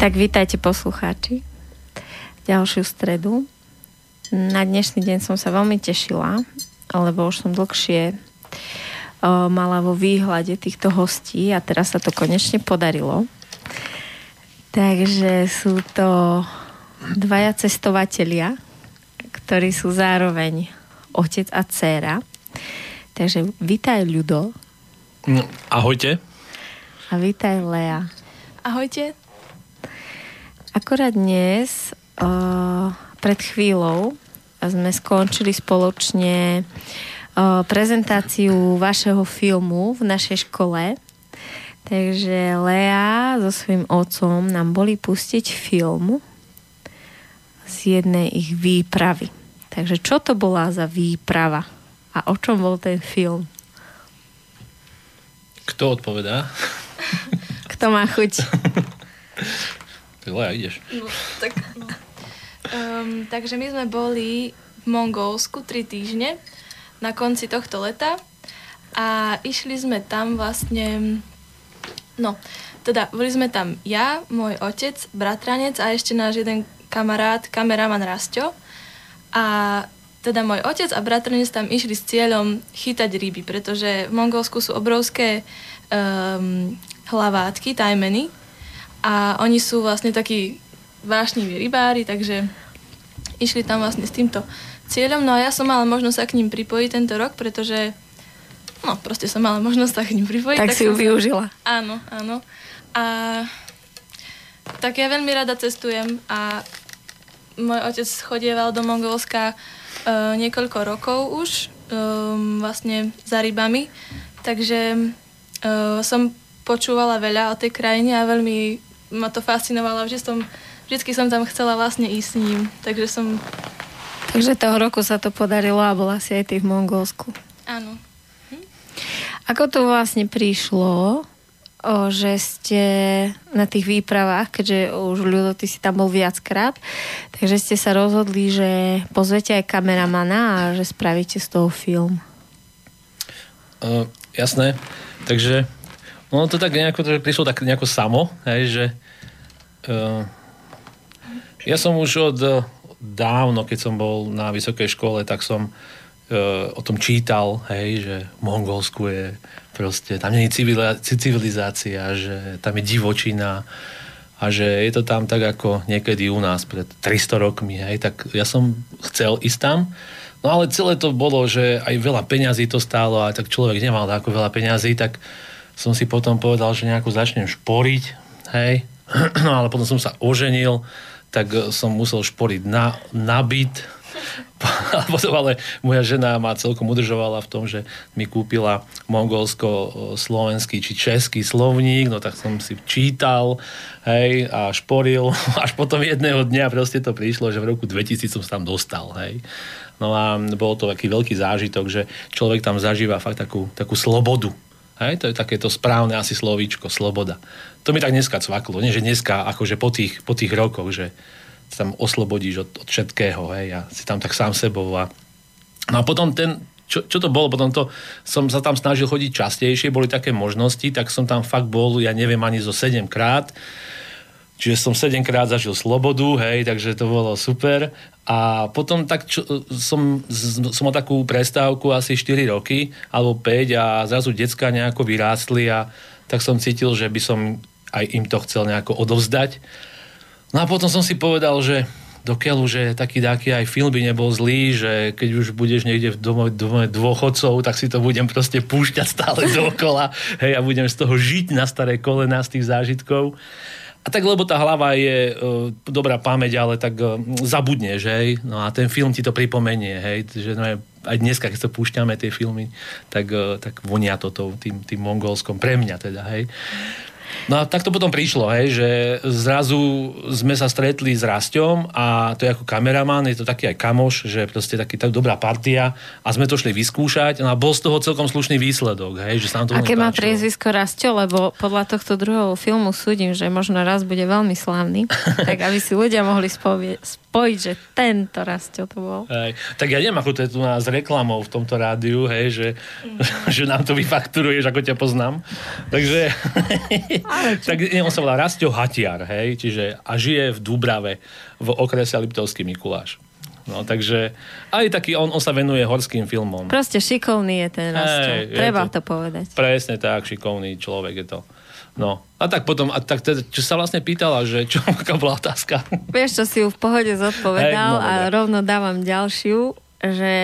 Tak vítajte poslucháči ďalšiu stredu. Na dnešný deň som sa veľmi tešila, lebo už som dlhšie mala vo výhľade týchto hostí a teraz sa to konečne podarilo. Takže sú to dvaja cestovatelia, ktorí sú zároveň otec a dcéra. Takže vítaj, Ľudo. Ahojte. A vítaj, Lea. Ahojte. Akorát dnes, pred chvíľou, sme skončili spoločne prezentáciu vašeho filmu v našej škole. Takže Lea so svojím otcom nám boli pustiť film z jednej ich výpravy. Takže čo to bola za výprava? A o čom bol ten film? Kto odpovedá? Kto má chuť? Leja, ideš. No, tak, no. Takže my sme boli v Mongolsku 3 týždne na konci tohto leta a išli sme tam vlastne, no, teda boli sme tam ja, môj otec, bratranec a ešte náš jeden kamarát, kameraman Rasto. A teda môj otec a bratranec tam išli s cieľom chytať ryby, pretože v Mongolsku sú obrovské hlavátky, tajmeny. A oni sú vlastne takí vášniví rybári, takže išli tam vlastne s týmto cieľom. No a ja som mala možnosť sa k ním pripojiť tento rok, pretože proste som mala možnosť sa k ním pripojiť. Tak si ju využila. Áno. A tak ja veľmi rada cestujem a môj otec chodieval do Mongolska niekoľko rokov už vlastne za rybami, takže som počúvala veľa o tej krajine a veľmi ma to fascinovalo. Vždycky som tam chcela vlastne ísť s ním. Takže toho roku sa to podarilo a bola si aj ty v Mongolsku. Áno. Ako to vlastne prišlo, že ste na tých výpravách, keďže už Ľudo, ty si tam bol viackrát, takže ste sa rozhodli, že pozvete aj kameramana a že spravíte z toho film? Jasné. Takže ono to tak nejako prišlo tak nejako samo, hej, že ja som už od dávno, keď som bol na vysokej škole, tak som o tom čítal, hej, že v Mongolsku je proste, tam nie je civilizácia, že tam je divočina a že je to tam tak ako niekedy u nás pred 300 rokmi, hej, tak ja som chcel ísť tam. No ale celé to bolo, že aj veľa peňazí to stálo a tak človek nemal ako veľa peňazí, tak som si potom povedal, že nejako začnem šporiť, hej, no ale potom som sa oženil, tak som musel šporiť na byt, ale moja žena ma celkom udržovala v tom, že mi kúpila mongolsko-slovenský či český slovník, no tak som si čítal, hej, a šporil, až potom jedného dňa proste to prišlo, že v roku 2000 som sa tam dostal, hej. No a bol to taký veľký zážitok, že človek tam zažíva fakt takú slobodu. Hej, to je takéto správne asi slovíčko, sloboda. To mi tak dneska cvaklo, nie že dneska, akože po tých rokoch, že sa tam oslobodíš od všetkého, hej, a si tam tak sám sebou. No a potom čo to bolo, potom to som sa tam snažil chodiť častejšie, boli také možnosti, tak som tam fakt bol, ja neviem, ani zo 7-krát, čiže som 7-krát zažil slobodu, hej, takže to bolo super. A potom tak som mal takú prestávku asi 4 roky, alebo 5 a zrazu decka nejako vyrástli a tak som cítil, že by som aj im to chcel nejako odovzdať. No a potom som si povedal, že dokiaľ už taký aj film by nebol zlý, že keď už budeš niekde v dome dôchodcov, tak si to budem proste púšťať stále dookola, hej, a budem z toho žiť na staré kolena z tých zážitkov. A tak, lebo tá hlava je dobrá pamäť, ale tak zabudneš, hej. No a ten film ti to pripomenie, hej. Že, no, aj dneska, keď to púšťame, tie filmy, tak vonia to tým mongolskom. Pre mňa teda, hej. No a tak to potom prišlo, hej, že zrazu sme sa stretli s Rastom a to je ako kameraman, je to taký aj kamoš, že proste tak dobrá partia a sme to šli vyskúšať, no a bol z toho celkom slušný výsledok, hej, že sa nám to aké má priezvisko Rasto, lebo podľa tohto druhého filmu súdim, že možno raz bude veľmi slavný, tak aby si ľudia mohli spojiť, že tento Rasto to bol. Hej, tak ja neviem, ako to je tu nás reklamou v tomto rádiu, hej, že nám to vyfakturuješ, ako ťa poznám. Takže Tak on sa volá Rastio Hatiar, hej, čiže a žije v Dubrave v okrese Liptovský Mikuláš. No, takže aj taký, on sa venuje horským filmom. Proste šikovný je ten Rastio. Treba to povedať. Presne tak, šikovný človek je to. No, a tak potom, a tak čo sa vlastne pýtala, že čo bola otázka? Vieš, čo si ju v pohode zodpovedal a rovno dávam ďalšiu, že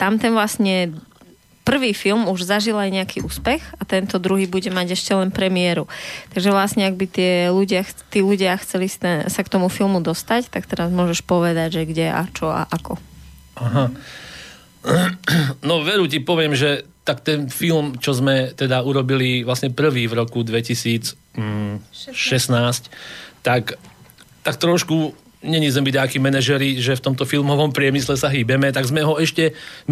tamten vlastne prvý film už zažil aj nejaký úspech a tento druhý bude mať ešte len premiéru. Takže vlastne, ak by tí ľudia chceli sa k tomu filmu dostať, tak teraz môžeš povedať, že kde a čo a ako. Aha. No veru ti poviem, že tak ten film, čo sme teda urobili vlastne prvý v roku 2016, tak trošku neni sme byť nejakí manažeri, že v tomto filmovom priemysle sa hýbeme, tak sme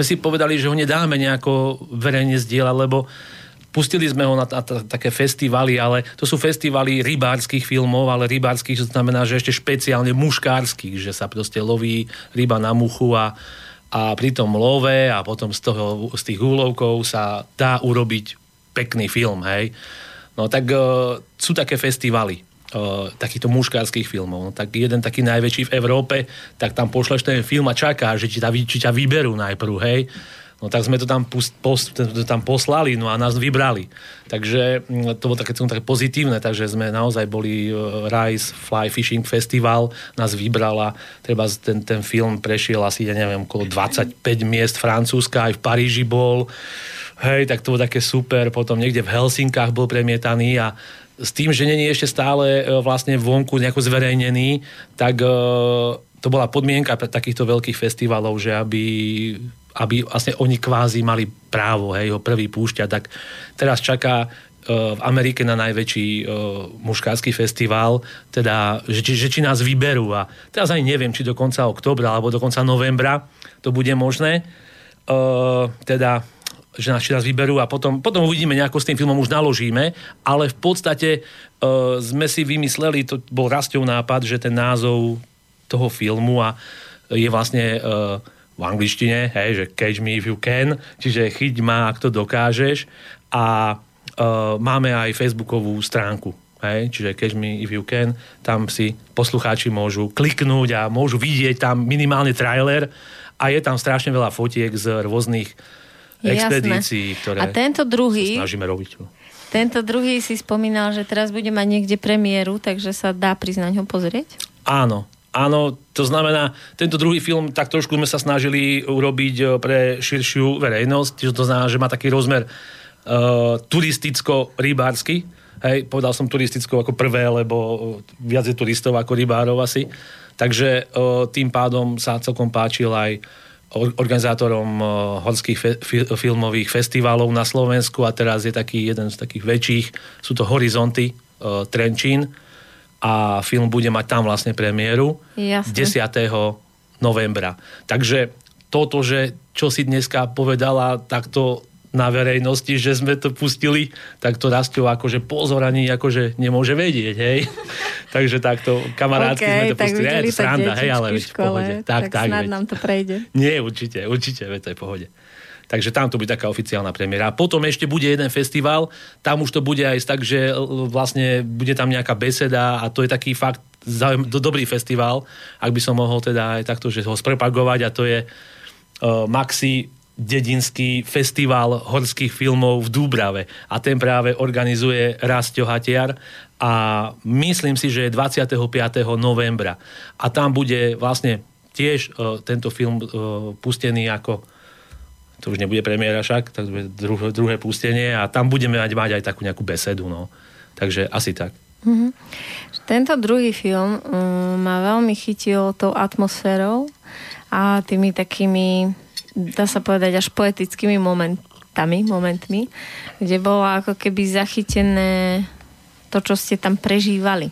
si povedali, že ho nedáme nejako verejne zdieľať, lebo pustili sme ho na také festivaly, ale to sú festivaly rybárskych filmov, ale rybárskych, to znamená, že ešte špeciálne muškárskych, že sa proste loví ryba na muchu a pri tom love a potom z tých úlovkov sa dá urobiť pekný film, hej. No tak sú také festivaly takýchto muškárskych filmov. No, tak jeden taký najväčší v Európe, tak tam pošleš ten film a čakáš, že či ťa vyberú najprv, hej. No tak sme to tam poslali, no a nás vybrali. Takže to bolo také pozitívne, takže sme naozaj boli Rice Fly Fishing Festival, nás vybrala, treba ten film prešiel asi, ja neviem, okolo 25 miest Francúzska, aj v Paríži bol, hej, tak to bolo také super, potom niekde v Helsinkách bol premietaný a s tým, že nie je ešte stále vlastne vonku nejako zverejnený, tak to bola podmienka pre takýchto veľkých festivalov, že aby vlastne oni kvázi mali právo, hej, ho prvý púšťať. Tak teraz čaká v Amerike na najväčší muškársky festival, teda, že či nás vyberú. A teraz aj neviem, či do konca októbra alebo do konca novembra to bude možné. Teda že nás vyberú a potom uvidíme, nejako s tým filmom už naložíme, ale v podstate sme si vymysleli, to bol Rastiov nápad, že ten názov toho filmu a je vlastne v angličtine, hej, že catch me if you can, čiže chyť ma, ak to dokážeš, a máme aj facebookovú stránku, hej, čiže catch me if you can, tam si poslucháči môžu kliknúť a môžu vidieť tam minimálne trailer a je tam strašne veľa fotiek z rôznych expedícií, ktoré sa snažíme robiť. Tento druhý si spomínal, že teraz bude mať niekde premiéru, takže sa dá priznaň ho pozrieť? Áno, to znamená, tento druhý film tak trošku sme sa snažili urobiť pre širšiu verejnosť, to znamená, že má taký rozmer turisticko-rybársky. Hej, povedal som turisticko ako prvé, lebo viac je turistov ako rybárov asi. Takže tým pádom sa celkom páčil aj organizátorom horských filmových festivalov na Slovensku a teraz je taký jeden z takých väčších, sú to Horizonty Trenčín a film bude mať tam vlastne premiéru. Jasne. 10. novembra. Takže toto, že čo si dneska povedala takto na verejnosti, že sme to pustili, tak to Rastio akože pozoraní akože nemôže vedieť, hej. Takže takto kamarátsky sme to pustili. Tak videli to sranda, hej, ale v pohode. Tak snad nám to prejde. Nie, určite, veď to je v pohode. Takže tam to bude taká oficiálna premiéra. Potom ešte bude jeden festival, tam už to bude aj tak, že vlastne bude tam nejaká beseda a to je taký fakt dobrý festival, ak by som mohol teda aj takto, že ho spropagovať a to je Maxi dedinský festival horských filmov v Dúbrave a ten práve organizuje Rastio Hatiar a myslím si, že je 25. novembra a tam bude vlastne tiež tento film pustený ako to už nebude premiéra však, tak bude druhé pustenie a tam budeme mať aj takú nejakú besedu, no. Takže asi tak. Mm-hmm. Tento druhý film ma veľmi chytil tou atmosférou a tými takými dá sa povedať až poetickými momentmi, kde bolo ako keby zachytené to, čo ste tam prežívali.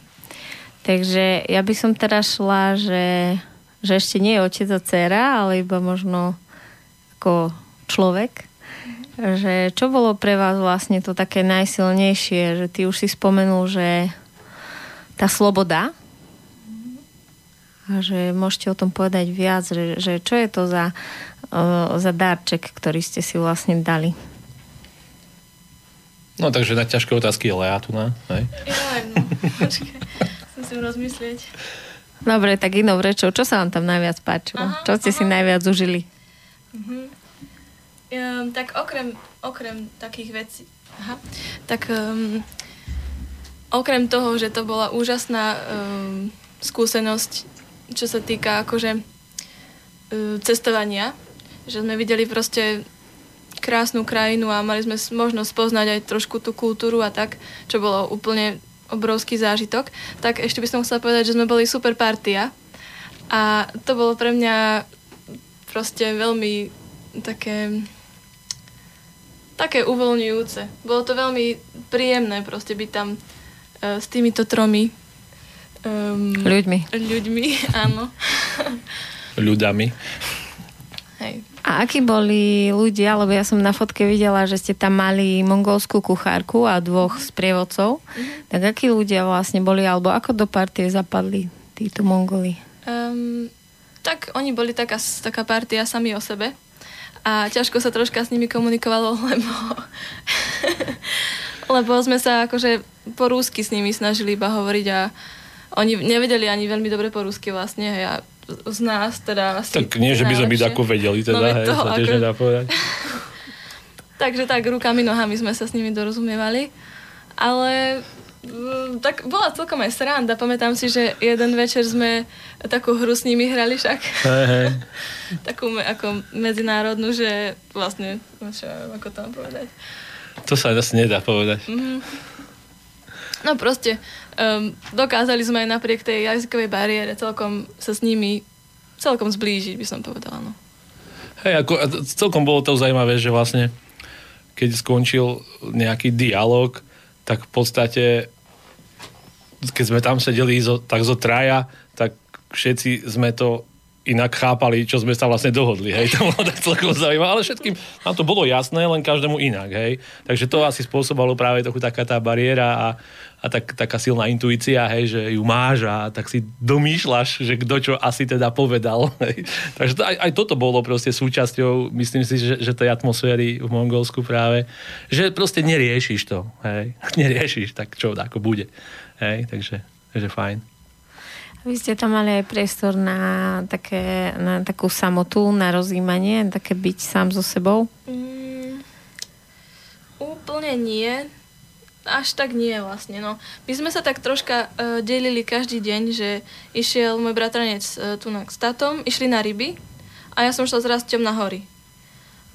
Takže ja by som teraz šla, že ešte nie je otec a dcéra, ale iba možno ako človek. Že čo bolo pre vás vlastne to také najsilnejšie? Že ty už si spomenul, že tá sloboda a že môžete o tom povedať viac, že čo je to za darček, ktorý ste si vlastne dali? No takže na ťažké otázky je Lea tu, ne? Hej. Počkaj, musím rozmyslieť. Dobre, tak inou rečou, čo sa vám tam najviac páčilo? Aha, čo ste si najviac užili? Tak okrem takých vecí, tak okrem toho, že to bola úžasná skúsenosť, čo sa týka akože cestovania, že sme videli proste krásnu krajinu a mali sme možnosť poznať aj trošku tú kultúru a tak, čo bolo úplne obrovský zážitok. Tak ešte by som chcela povedať, že sme boli super partia a to bolo pre mňa proste veľmi také uvoľňujúce. Bolo to veľmi príjemné proste byť tam s týmito tromi ľuďmi, áno. Ľudami. Hej. A akí boli ľudia, lebo ja som na fotke videla, že ste tam mali mongolskú kuchárku a dvoch sprievodcov. Mm-hmm. Tak akí ľudia vlastne boli, alebo ako do partie zapadli títo Mongoli? Tak oni boli taká partia sami o sebe a ťažko sa troška s nimi komunikovalo, lebo sme sa akože po rúsky s nimi snažili iba hovoriť a oni nevedeli ani veľmi dobre po rúsky vlastne, hej, a z nás teda asi... Tak nie, že by sme byť ako vedeli, teda, no, hej, to sa tiež nedá povedať. Takže tak, rukami, nohami sme sa s nimi dorozumievali, ale tak bola celkom aj sranda. Pamätám si, že jeden večer sme takú hru s nimi hrali však. Hej. Takú ako medzinárodnú, že vlastne, čo, ako to mám povedať? To sa asi nedá povedať. No proste, dokázali sme aj napriek tej jazykovej bariére celkom sa s nimi celkom zblížiť, by som povedala. No. Hej, ako, celkom bolo to zaujímavé, že vlastne, keď skončil nejaký dialog, tak v podstate, keď sme tam sedeli zo traja, tak všetci sme to inak chápali, čo sme sa vlastne dohodli, hej, to bolo tak celkom zaujímavé, ale všetkým nám to bolo jasné, len každému inak, hej, takže to asi spôsobalo práve trochu taká tá bariéra a taká silná intuícia, hej, že ju máš a tak si domýšľaš, že kto čo asi teda povedal, hej, takže to, aj toto bolo proste súčasťou, myslím si, že tej atmosféry v Mongolsku práve, že proste neriešiš to, hej, neriešiš, tak čo, ako bude, hej, takže fajn. Vy ste tam mali aj priestor na takú samotu, na rozjímanie, také byť sám so sebou? Úplne nie. Až tak nie vlastne. No. My sme sa tak troška delili každý deň, že išiel môj bratranec tunak s tatom, išli na ryby a ja som šla s Rastom na hory.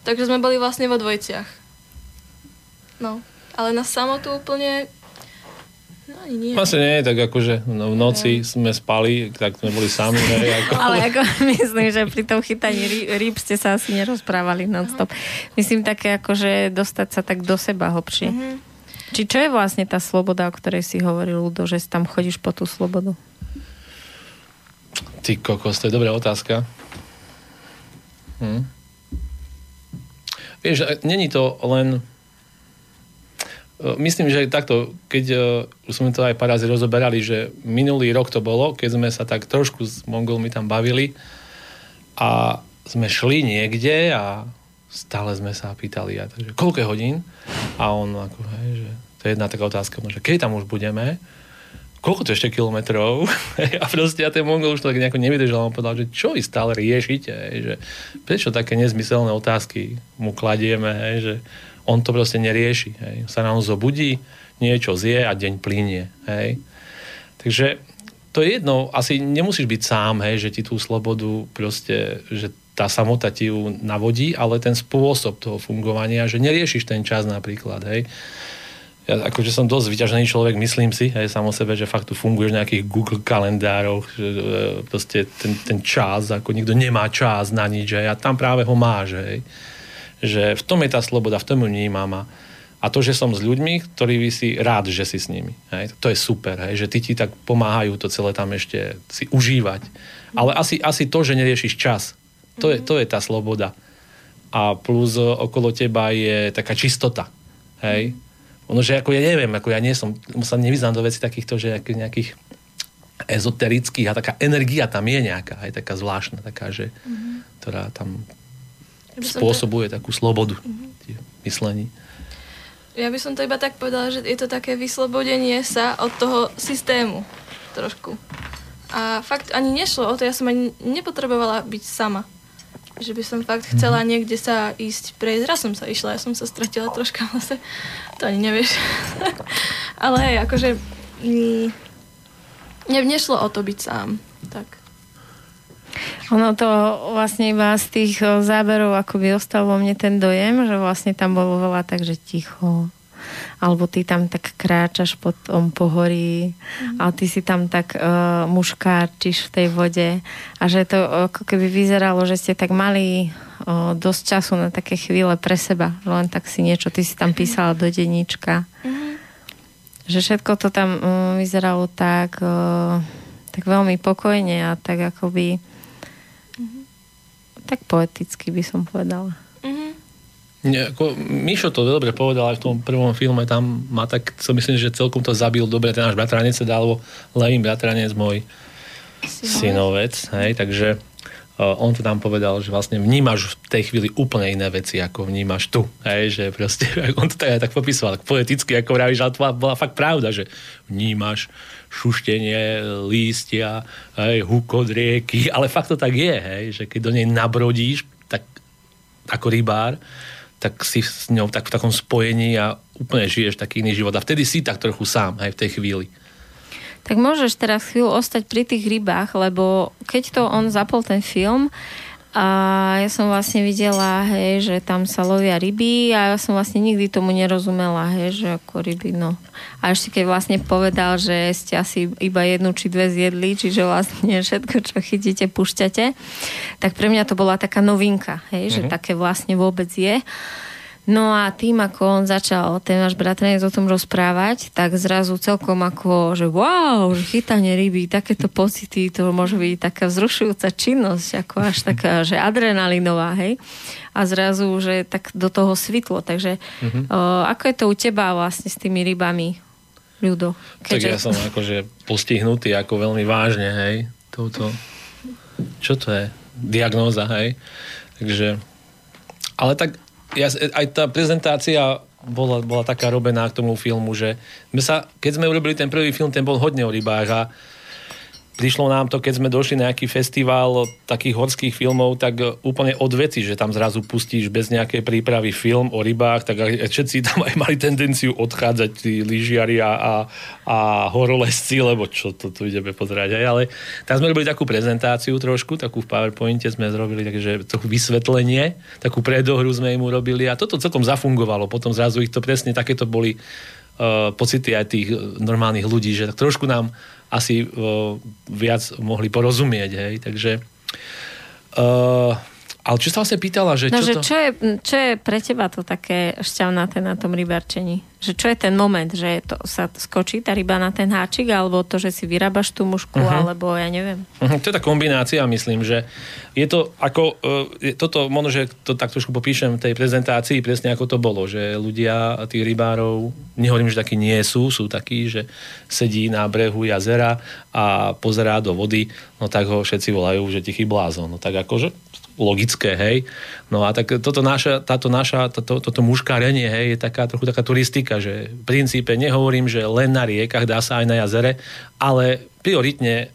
Takže sme boli vlastne vo dvojciach. No, ale na samotu úplne... No, nie. Vlastne nie, tak akože v noci sme spali, tak sme boli sami. Ale ako myslím, že pri tom chytaní rýb ste sa asi nerozprávali non-stop. Myslím také akože dostať sa tak do seba hlbšie. Uh-huh. Či čo je vlastne tá sloboda, o ktorej si hovoril, Ludo, že tam chodíš po tú slobodu? Ty kokos, to je dobrá otázka. Vieš, není to len... Myslím, že takto, keď sme to aj pár razy rozoberali, že minulý rok to bolo, keď sme sa tak trošku s Mongolmi tam bavili a sme šli niekde a stále sme sa pýtali, ja, takže koľko hodín? A on ako, hej, že to je jedna taká otázka, že keď tam už budeme, koľko to ešte kilometrov? A proste a ten Mongol už to tak nejako nevydržal, on povedal, že čo vy stále riešite? Hej, že prečo také nezmyselné otázky mu kladieme, hej, že on to proste nerieši. Hej. Sa nám zobudí, niečo zje a deň plynie. Hej. Takže to je jedno, asi nemusíš byť sám, hej, že ti tú slobodu proste, že tá samota ti ju navodí, ale ten spôsob toho fungovania, že neriešiš ten čas napríklad. Hej. Ja akože som dosť vyťažený človek, myslím si, hej, sám o sebe, že fakt tu funguješ v nejakých Google kalendároch, že proste ten čas, ako nikto nemá čas na nič, hej, a tam práve ho máš, hej. Že v tom je tá sloboda, v tom ju vnímam a to, že som s ľuďmi, ktorí si rád, že si s nimi. Hej? To je super, hej? Že ti tak pomáhajú to celé tam ešte si užívať. Ale asi to, že neriešiš čas, to je tá sloboda. A plus okolo teba je taká čistota. Hej? Ono, že ako ja neviem, ako ja nie som, sa nevyznám do veci takýchto, že nejakých ezoterických a taká energia tam je nejaká, hej? Taká zvláštna, taká, že, ktorá tam spôsobuje takú slobodu v myslení. Ja by som to iba tak povedala, že je to také vyslobodenie sa od toho systému trošku. A fakt ani nešlo o to, ja som ani nepotrebovala byť sama. Že by som fakt chcela niekde sa ísť prejsť. Raz som sa išla, ja som sa stratila troška v lese. To ani nevieš. Ale hej, akože nešlo o to byť sám. Tak. Ono to vlastne iba z tých záberov akoby ostal vo mne ten dojem, že vlastne tam bolo veľa takže ticho. Alebo ty tam tak kráčaš po tom pohorí, ale ty si tam tak muškárčiš v tej vode. A že to ako keby vyzeralo, že ste tak mali dosť času na také chvíle pre seba. Len tak si niečo, ty si tam písala do denníčka. Že všetko to tam vyzeralo tak, tak veľmi pokojne a tak akoby tak poeticky by som povedala. Mišo to dobre povedal aj v tom prvom filme, tam má tak, co myslím, že celkom to zabil dobre ten náš bratranec, alebo levý bratranec, môj synovec, hej, takže on to tam povedal, že vlastne vnímaš v tej chvíli úplne iné veci, ako vnímaš tu, hej, že proste on to tak popisoval, tak poeticky, ako vravíš, ale to bola fakt pravda, že vnímaš šuštenie lístia, hej, hukot rieky, ale fakt to tak je, hej, že keď do nej nabrodíš, tak ako rybár, tak si s ňou tak, v takom spojení a úplne žiješ taký iný život. A vtedy si tak trochu sám, aj v tej chvíli. Tak môžeš teraz chvíľu ostať pri tých rybách, lebo keď to on zapol ten film a ja som vlastne videla, hej, že tam sa lovia ryby a ja som vlastne nikdy tomu nerozumela, hej, že ako ryby, no. A ešte keď vlastne povedal, že ste asi iba 1 či 2 zjedli, čiže vlastne všetko, čo chytíte, pušťate, tak pre mňa to bola taká novinka, hej, že také vlastne vôbec je. No a tým, ako on začal ten náš bratranec o tom rozprávať, tak zrazu celkom ako, že wow, že chytanie ryby, takéto pocity, to môže byť taká vzrušujúca činnosť, ako až taká, že adrenalinová, hej. A zrazu, že tak do toho svitlo. Takže ako je to u teba vlastne s tými rybami, Ľudo? Keďže... Tak ja som akože postihnutý ako veľmi vážne, hej, touto. Čo to je? Diagnóza, hej. Takže, ale tak ja, aj tá prezentácia bola taká robená k tomu filmu, že keď sme urobili ten prvý film, ten bol hodne o rybách a prišlo nám to, keď sme došli na nejaký festival takých horských filmov, tak úplne od veci, že tam zrazu pustíš bez nejakej prípravy film o rybách, tak všetci tam aj mali tendenciu odchádzať tí lyžiari a horolezci, lebo čo to tu ideme pozerať aj, ale tam sme robili takú prezentáciu trošku, takú v PowerPointe sme zrobili, takže trochu vysvetlenie, takú predohru sme im urobili a toto celkom zafungovalo, potom zrazu ich to presne, takéto boli pocity aj tých normálnych ľudí, že tak trošku nám asi viac mohli porozumieť, hej, takže ale čo sa vlastne pýtala, že no, čo že to... Čo je pre teba to také šťavnaté na tom rybarčení? Že čo je ten moment, že to sa skočí tá ryba na ten háčik, alebo to, že si vyrábaš tú mušku, alebo ja neviem. To je tá kombinácia, myslím, že je to ako, toto, možno, že to tak trošku popíšem v tej prezentácii presne ako to bolo, že ľudia, tých rybárov, nehovorím, že takí nie sú, sú takí, že sedí na brehu jazera a pozerá do vody, no tak ho všetci volajú, že tichý blázon, no tak akože logické, hej. No a tak toto muškárenie, hej, je taká trochu taká turistika, že v princípe nehovorím, že len na riekach, dá sa aj na jazere, ale prioritne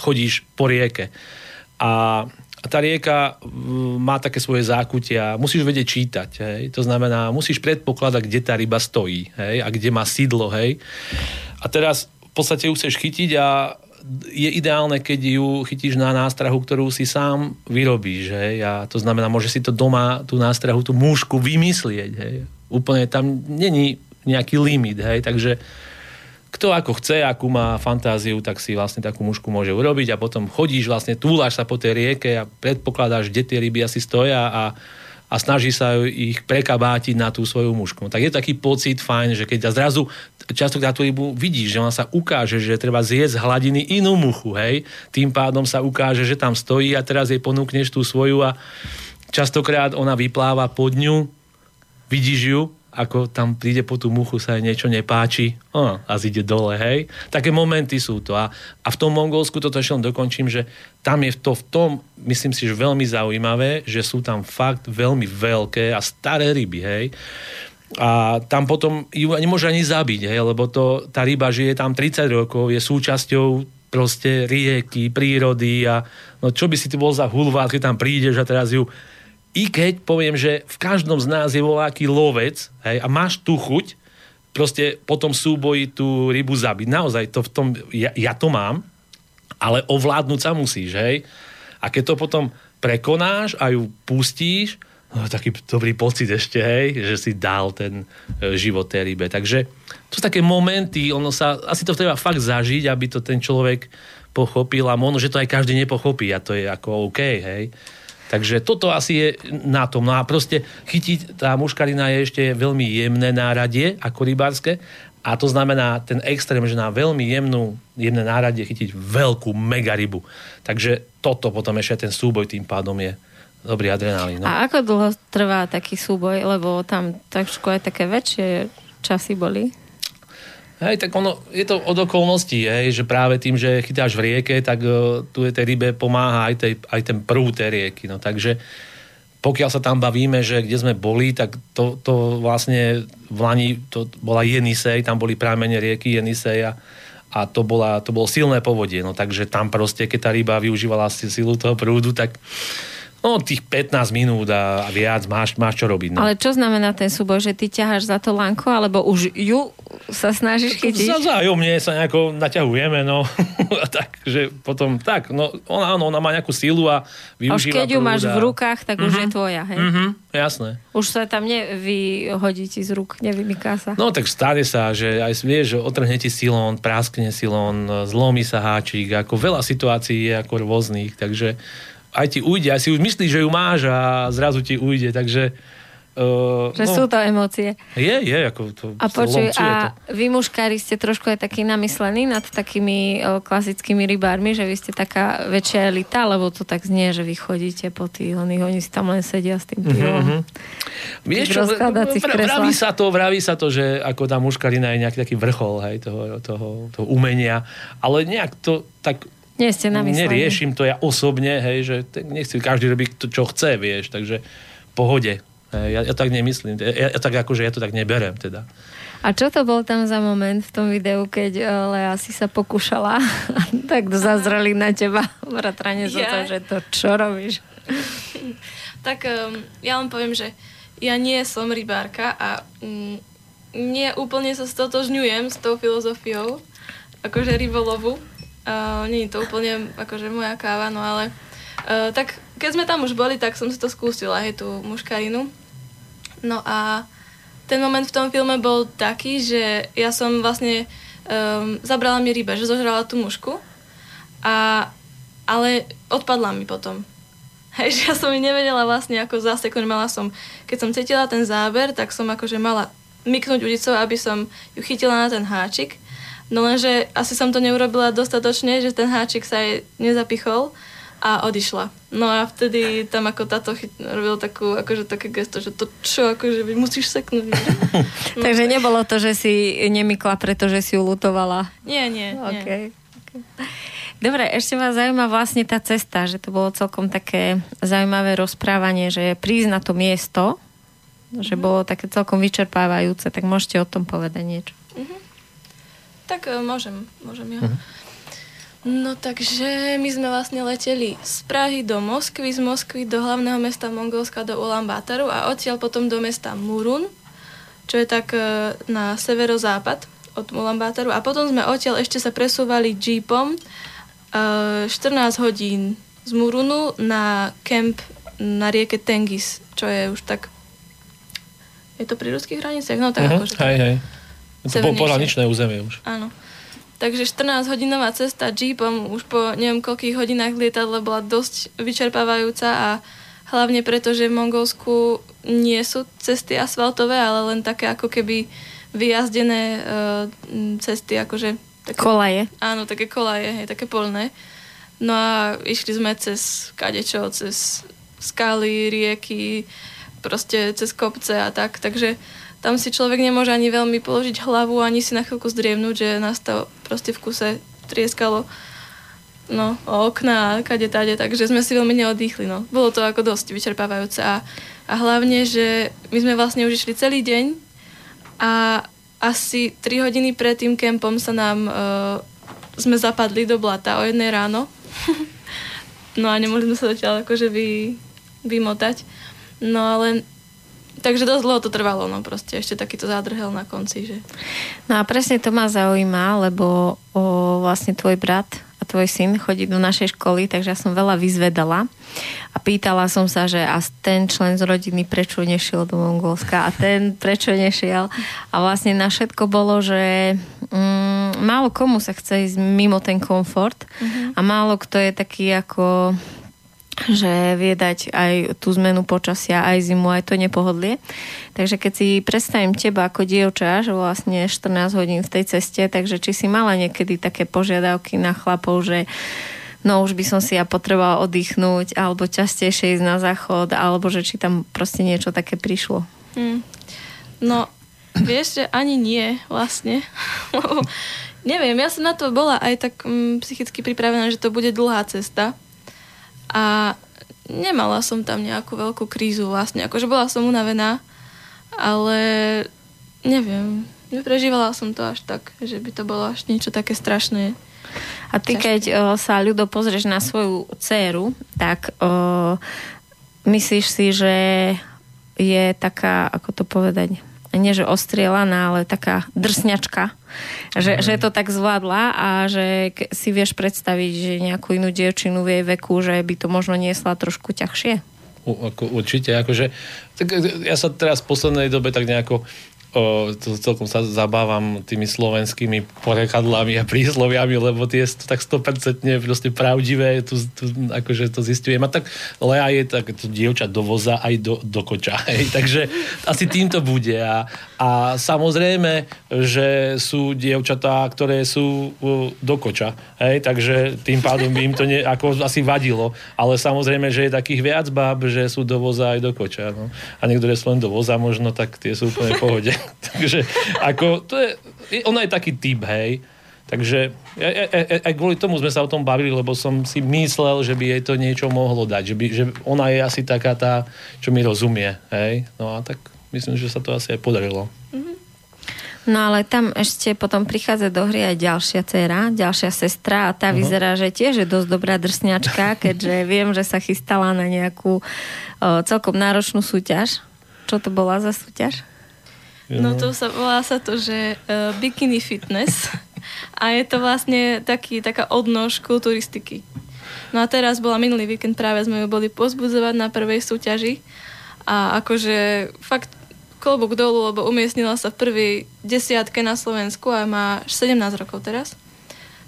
chodíš po rieke. A tá rieka má také svoje zákutia, musíš vedieť čítať, hej. To znamená, musíš predpokladať, kde tá ryba stojí, hej, a kde má sídlo, hej. A teraz v podstate ju chceš chytiť a je ideálne, keď ju chytíš na nástrahu, ktorú si sám vyrobíš. Hej? A to znamená, môže si to doma, tú nástrahu, tú múšku vymyslieť. Hej? Úplne tam není nejaký limit. Hej? Takže kto ako chce, akú má fantáziu, tak si vlastne takú múšku môže urobiť a potom chodíš, vlastne túláš sa po tej rieke a predpokladáš, kde tie ryby asi stoja a snaží sa ich prekabátiť na tú svoju mušku. Tak je taký pocit fajn, že keď zrazu častokrát tú rybu vidíš, že ona sa ukáže, že treba zjesť z hladiny inú muchu, hej? Tým pádom sa ukáže, že tam stojí a teraz jej ponúkneš tú svoju a častokrát ona vypláva pod ňu, vidíš ju, ako tam príde po tú muchu, sa jej niečo nepáči a zíde dole, hej? Také momenty sú to. A v tom Mongolsku toto ešte len dokončím, že tam je to v tom, myslím si, že veľmi zaujímavé, že sú tam fakt veľmi veľké a staré ryby, hej? A tam potom ju nemôže ani zabiť, hej, lebo to, tá ryba žije tam 30 rokov, je súčasťou proste rieky, prírody a no čo by si ty bol za hulvát, keď tam prídeš a teraz ju... I keď poviem, že v každom z nás je voláky lovec, hej, a máš tú chuť proste po tom súboji tú rybu zabiť. Naozaj, to v tom, ja to mám, ale ovládnuť sa musíš, hej. A keď to potom prekonáš a ju pustíš, no, taký dobrý pocit ešte, hej, že si dal ten život tej rybe. Takže to sú také momenty, ono sa, asi to treba fakt zažiť, aby to ten človek pochopil a možno, že to aj každý nepochopí a to je ako OK, hej. Takže toto asi je na tom. No a proste chytiť, tá muškarina je ešte veľmi jemné náradie, ako rybárske, a to znamená ten extrém, že na veľmi jemné náradie chytiť veľkú mega rybu. Takže toto potom ešte ten súboj tým pádom je dobrý adrenalín. No. A ako dlho trvá taký súboj? Lebo tam trošku aj také väčšie časy boli. Hej, tak ono, je to od okolností, hej, že práve tým, že chytáš v rieke, tak tu je tej rybe pomáha aj ten prúd tej rieky. No, takže pokiaľ sa tam bavíme, že kde sme boli, tak to vlastne v Lani, to bola Jenisej, tam boli pramene rieky Jenisej a to bolo silné povodie. No takže tam proste, keď tá ryba využívala silu toho prúdu, tak no tých 15 minút a viac máš čo robiť. No. Ale čo znamená ten súboj, že ty ťaháš za to lanko, alebo už ju sa snažíš chytiť? Zájomne sa nejako naťahujeme, no. Takže potom tak, no ona má nejakú silu a využíva prúd. Už keď ju máš v rukách, tak už je tvoja, hej? Jasné. Už sa tam nevyhodí ti z rúk, nevymyká sa. No tak stane sa, že aj vieš, že otrhne ti silón, práskne silón, zlomí sa háčik, ako veľa situácií je ako rôznych, takže aj ti ujde, aj si už myslíš, že ju máš a zrazu ti ujde, takže že sú to emócie. Je, ako to... A počuj, a vy muškári ste trošku aj takí namyslení nad takými klasickými rybármi, že vy ste taká väčšia elita, lebo to tak znie, že vy chodíte po tých, oni si tam len sedia s tým pivom. Vieš čo, vraví sa to, že ako tá muškarina je nejaký taký vrchol, hej, toho umenia, ale nejak to tak... Neriešim to ja osobne, hej, že nechci každý robiť to, čo chce, vieš, takže pohode. Ja tak nemyslím. Ja to tak neberem, teda. A čo to bol tam za moment v tom videu, keď Lea si sa pokúšala tak zazreli na teba bratrane za to, že to čo robíš? Tak ja len poviem, že ja nie som rybárka a nie úplne sa stotožňujem s tou filozofiou akože rybolovu. Nie je to úplne akože moja káva, no ale tak keď sme tam už boli, tak som si to skúsila, hej, tú muškarinu. No a ten moment v tom filme bol taký, že ja som vlastne zabrala mi ryba, že zožrala tú mušku ale odpadla mi potom. Hej, že ja som nevedela vlastne ako za sekund keď som cítila ten záber, tak som akože mala myknúť udicou, aby som ju chytila na ten háčik. No lenže asi som to neurobila dostatočne, že ten háčik sa jej nezapichol a odišla. No a vtedy tam ako táto robil takú, akože také gesto, že to čo, akože musíš seknúť. No, takže tak. Nebolo to, že si nemykla, pretože si ju lutovala? Nie. Okay. Dobre, ešte ma zaujíma vlastne tá cesta, že to bolo celkom také zaujímavé rozprávanie, že prísť na to miesto, že bolo také celkom vyčerpávajúce, tak môžete o tom povedať niečo. Tak môžem ja. No takže my sme vlastne leteli z Prahy do Moskvy, z Moskvy do hlavného mesta Mongolska, do Ulan-Bátaru a odtiaľ potom do mesta Murun, čo je tak na severozápad od Ulan-Bátaru a potom sme odtiaľ ešte sa presúvali jeepom 14 hodín z Murunu na kemp na rieke Tengis, čo je už tak... Je to pri ruských hraniciach? No tak akože... Hej. To bolo pohraničné územie už. Áno. Takže 14-hodinová cesta jeepom už po neviem koľkých hodinách lietadla bola dosť vyčerpávajúca a hlavne preto, že v Mongolsku nie sú cesty asfaltové, ale len také ako keby vyjazdené cesty, akože... Také, kolaje. Áno, také kolaje, hej, také poľné. No a išli sme cez kadečo, cez skaly, rieky, proste cez kopce a tak, takže... Tam si človek nemôže ani veľmi položiť hlavu, ani si na chvíľku zdriemnúť, že nás to proste v kuse trieskalo no, o okna a kade-tade, takže sme si veľmi neoddychli. No. Bolo to ako dosť vyčerpávajúce a hlavne, že my sme vlastne už išli celý deň a asi 3 hodiny pred tým kempom sa nám sme zapadli do blata o 1:00 ráno. No a nemohli sme sa zatiaľ akože vymotať. No ale takže dosť dlho to trvalo, no proste ešte takýto zádrhel na konci, že. No a presne to ma zaujíma, lebo vlastne tvoj brat a tvoj syn chodí do našej školy, takže ja som veľa vyzvedala a pýtala som sa, že a ten člen z rodiny prečo nešiel do Mongolska a ten prečo nešiel a vlastne na všetko bolo, že málo komu sa chce ísť mimo ten komfort a málo kto je taký ako že vie dať aj tú zmenu počasia, aj zimu, aj to nepohodlie. Takže keď si predstavím teba ako dievča, že vlastne 14 hodín v tej ceste, takže či si mala niekedy také požiadavky na chlapov, že no už by som si ja potrebovala oddychnúť, alebo častejšie ísť na záchod, alebo že či tam proste niečo také prišlo. No, vieš, že ani nie vlastne. Neviem, ja som na to bola aj tak psychicky pripravená, že to bude dlhá cesta. A nemala som tam nejakú veľkú krízu vlastne. Akože bola som unavená, ale neviem, neprežívala som to až tak, že by to bolo až niečo také strašné. A ty, keď sa, Ľudo, pozrieš na svoju dcéru, tak myslíš si, že je taká, ako to povedať, nie že ostrielaná, ale taká drsňačka, že to tak zvládla a že si vieš predstaviť, že nejakú inú dievčinu v jej veku, že by to možno niesla trošku ťažšie? Určite, akože tak ja sa teraz v poslednej dobe tak nejako celkom sa zabávam tými slovenskými porekadlami a prísloviami, lebo tie sú tak 100% proste pravdivé, akože to zistujem. A tak Lea je tak dievča do voza aj do koča. Hej. Takže asi tým to bude. A samozrejme, že sú dievčatá, ktoré sú do koča. Hej. Takže tým pádom by im to ako asi vadilo. Ale samozrejme, že je takých viac báb, že sú do voza aj do koča. No. A niektoré sú len do voza možno, tak tie sú úplne v pohode. Takže ako, to je, ona je taký typ, hej. Takže aj kvôli tomu sme sa o tom bavili, lebo som si myslel, že by jej to niečo mohlo dať. Že ona je asi taká tá, čo mi rozumie, hej. No a tak myslím, že sa to asi aj podarilo. No ale tam ešte potom prichádza do hry aj ďalšia dcéra, ďalšia sestra a tá vyzerá, že tiež je dosť dobrá drsňačka, keďže viem, že sa chystala na nejakú celkom náročnú súťaž. Čo to bola za súťaž? No to sa volá že bikini fitness a je to vlastne taká odnož kulturistiky. No a teraz bola minulý víkend, práve sme ju boli pozbudzovať na prvej súťaži a akože fakt klobúk dolu, lebo umiestnila sa v prvej 10 na Slovensku a má 17 rokov teraz.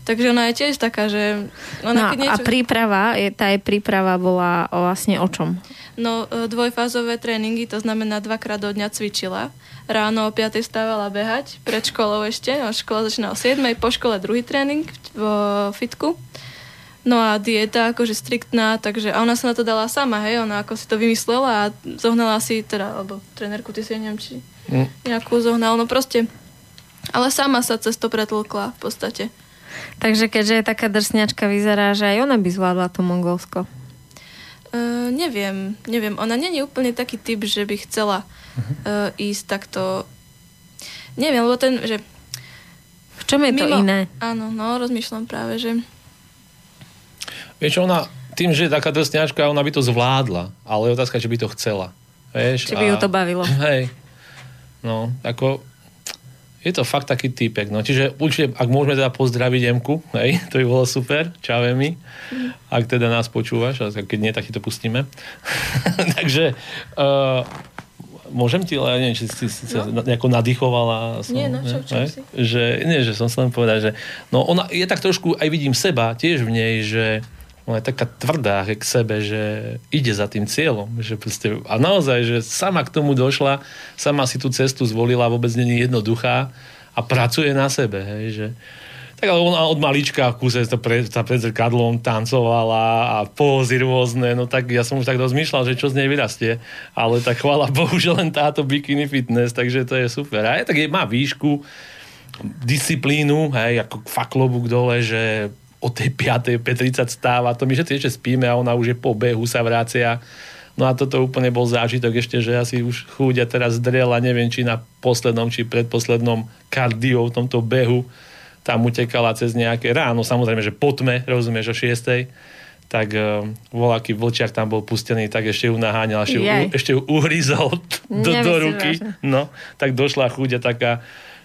Takže ona je tiež taká, že... Ona no niečo... A príprava, tá príprava bola vlastne o čom? No dvojfázové tréningy, to znamená 2-krát do dňa cvičila. Ráno o 5:00 stávala behať, pred školou ešte, škola začína o 7:00, po škole druhý tréning vo fitku. No a dieta akože striktná, takže... A ona sa na to dala sama, hej, ona ako si to vymyslela a zohnala si teda, alebo trenérku, ty si neviem, či nejakú zohnal, no proste. Ale sama sa cez to pretlkla v podstate. Takže keďže je taká drsňačka, vyzerá, že aj ona by zvládla to Mongolsko. Neviem. Ona nie je úplne taký typ, že by chcela ísť takto... Neviem, lebo ten, že... V čom je to iné? Áno, no, rozmýšľam práve, že... Vieš, ona tým, že je taká drsňačka, ona by to zvládla, ale je otázka, či by to chcela. Vieš, či by ju to bavilo. Hej. No, ako... Je to fakt taký týpek, no. Čiže určite, ak môžeme teda pozdraviť Emku, hej, to by bolo super, čave mi. Ak teda nás počúvaš, a keď nie, tak ti to pustíme. Takže môžem ti, ale ja neviem, či si sa nejako nadýchovala. Nie, no, čo si? Nie, že som sa len povedal, že no ona je tak trošku, aj vidím seba tiež v nej, že ona je taká tvrdá k sebe, že ide za tým cieľom. Že proste, a naozaj, že sama k tomu došla, sama si tú cestu zvolila, vôbec nie je jednoduchá a pracuje na sebe. Hej, že... Tak ale ona od malička v kúse pred zrkadlom tancovala a pózy rôzne, no tak ja som už tak rozmýšľal, že čo z nej vyrastie, ale tak chvála Bohu, že len táto bikini fitness, takže to je super. A tak má výšku, disciplínu, hej, ako faklobúk dole, že od tej 5:30 stáva, to my všetci ešte spíme a ona už je po behu, sa vrácia No a toto úplne bol zážitok ešte, že asi už chúďa teraz drel a neviem, či na poslednom, či predposlednom kardiu v tomto behu tam utekala cez nejaké ráno, samozrejme, že po tme, rozumieš, o 6:00, tak voľaký vlčiak tam bol pustený, tak ešte ju naháňal, ešte ju uhryzol do ruky. No, tak došla chúďa taká,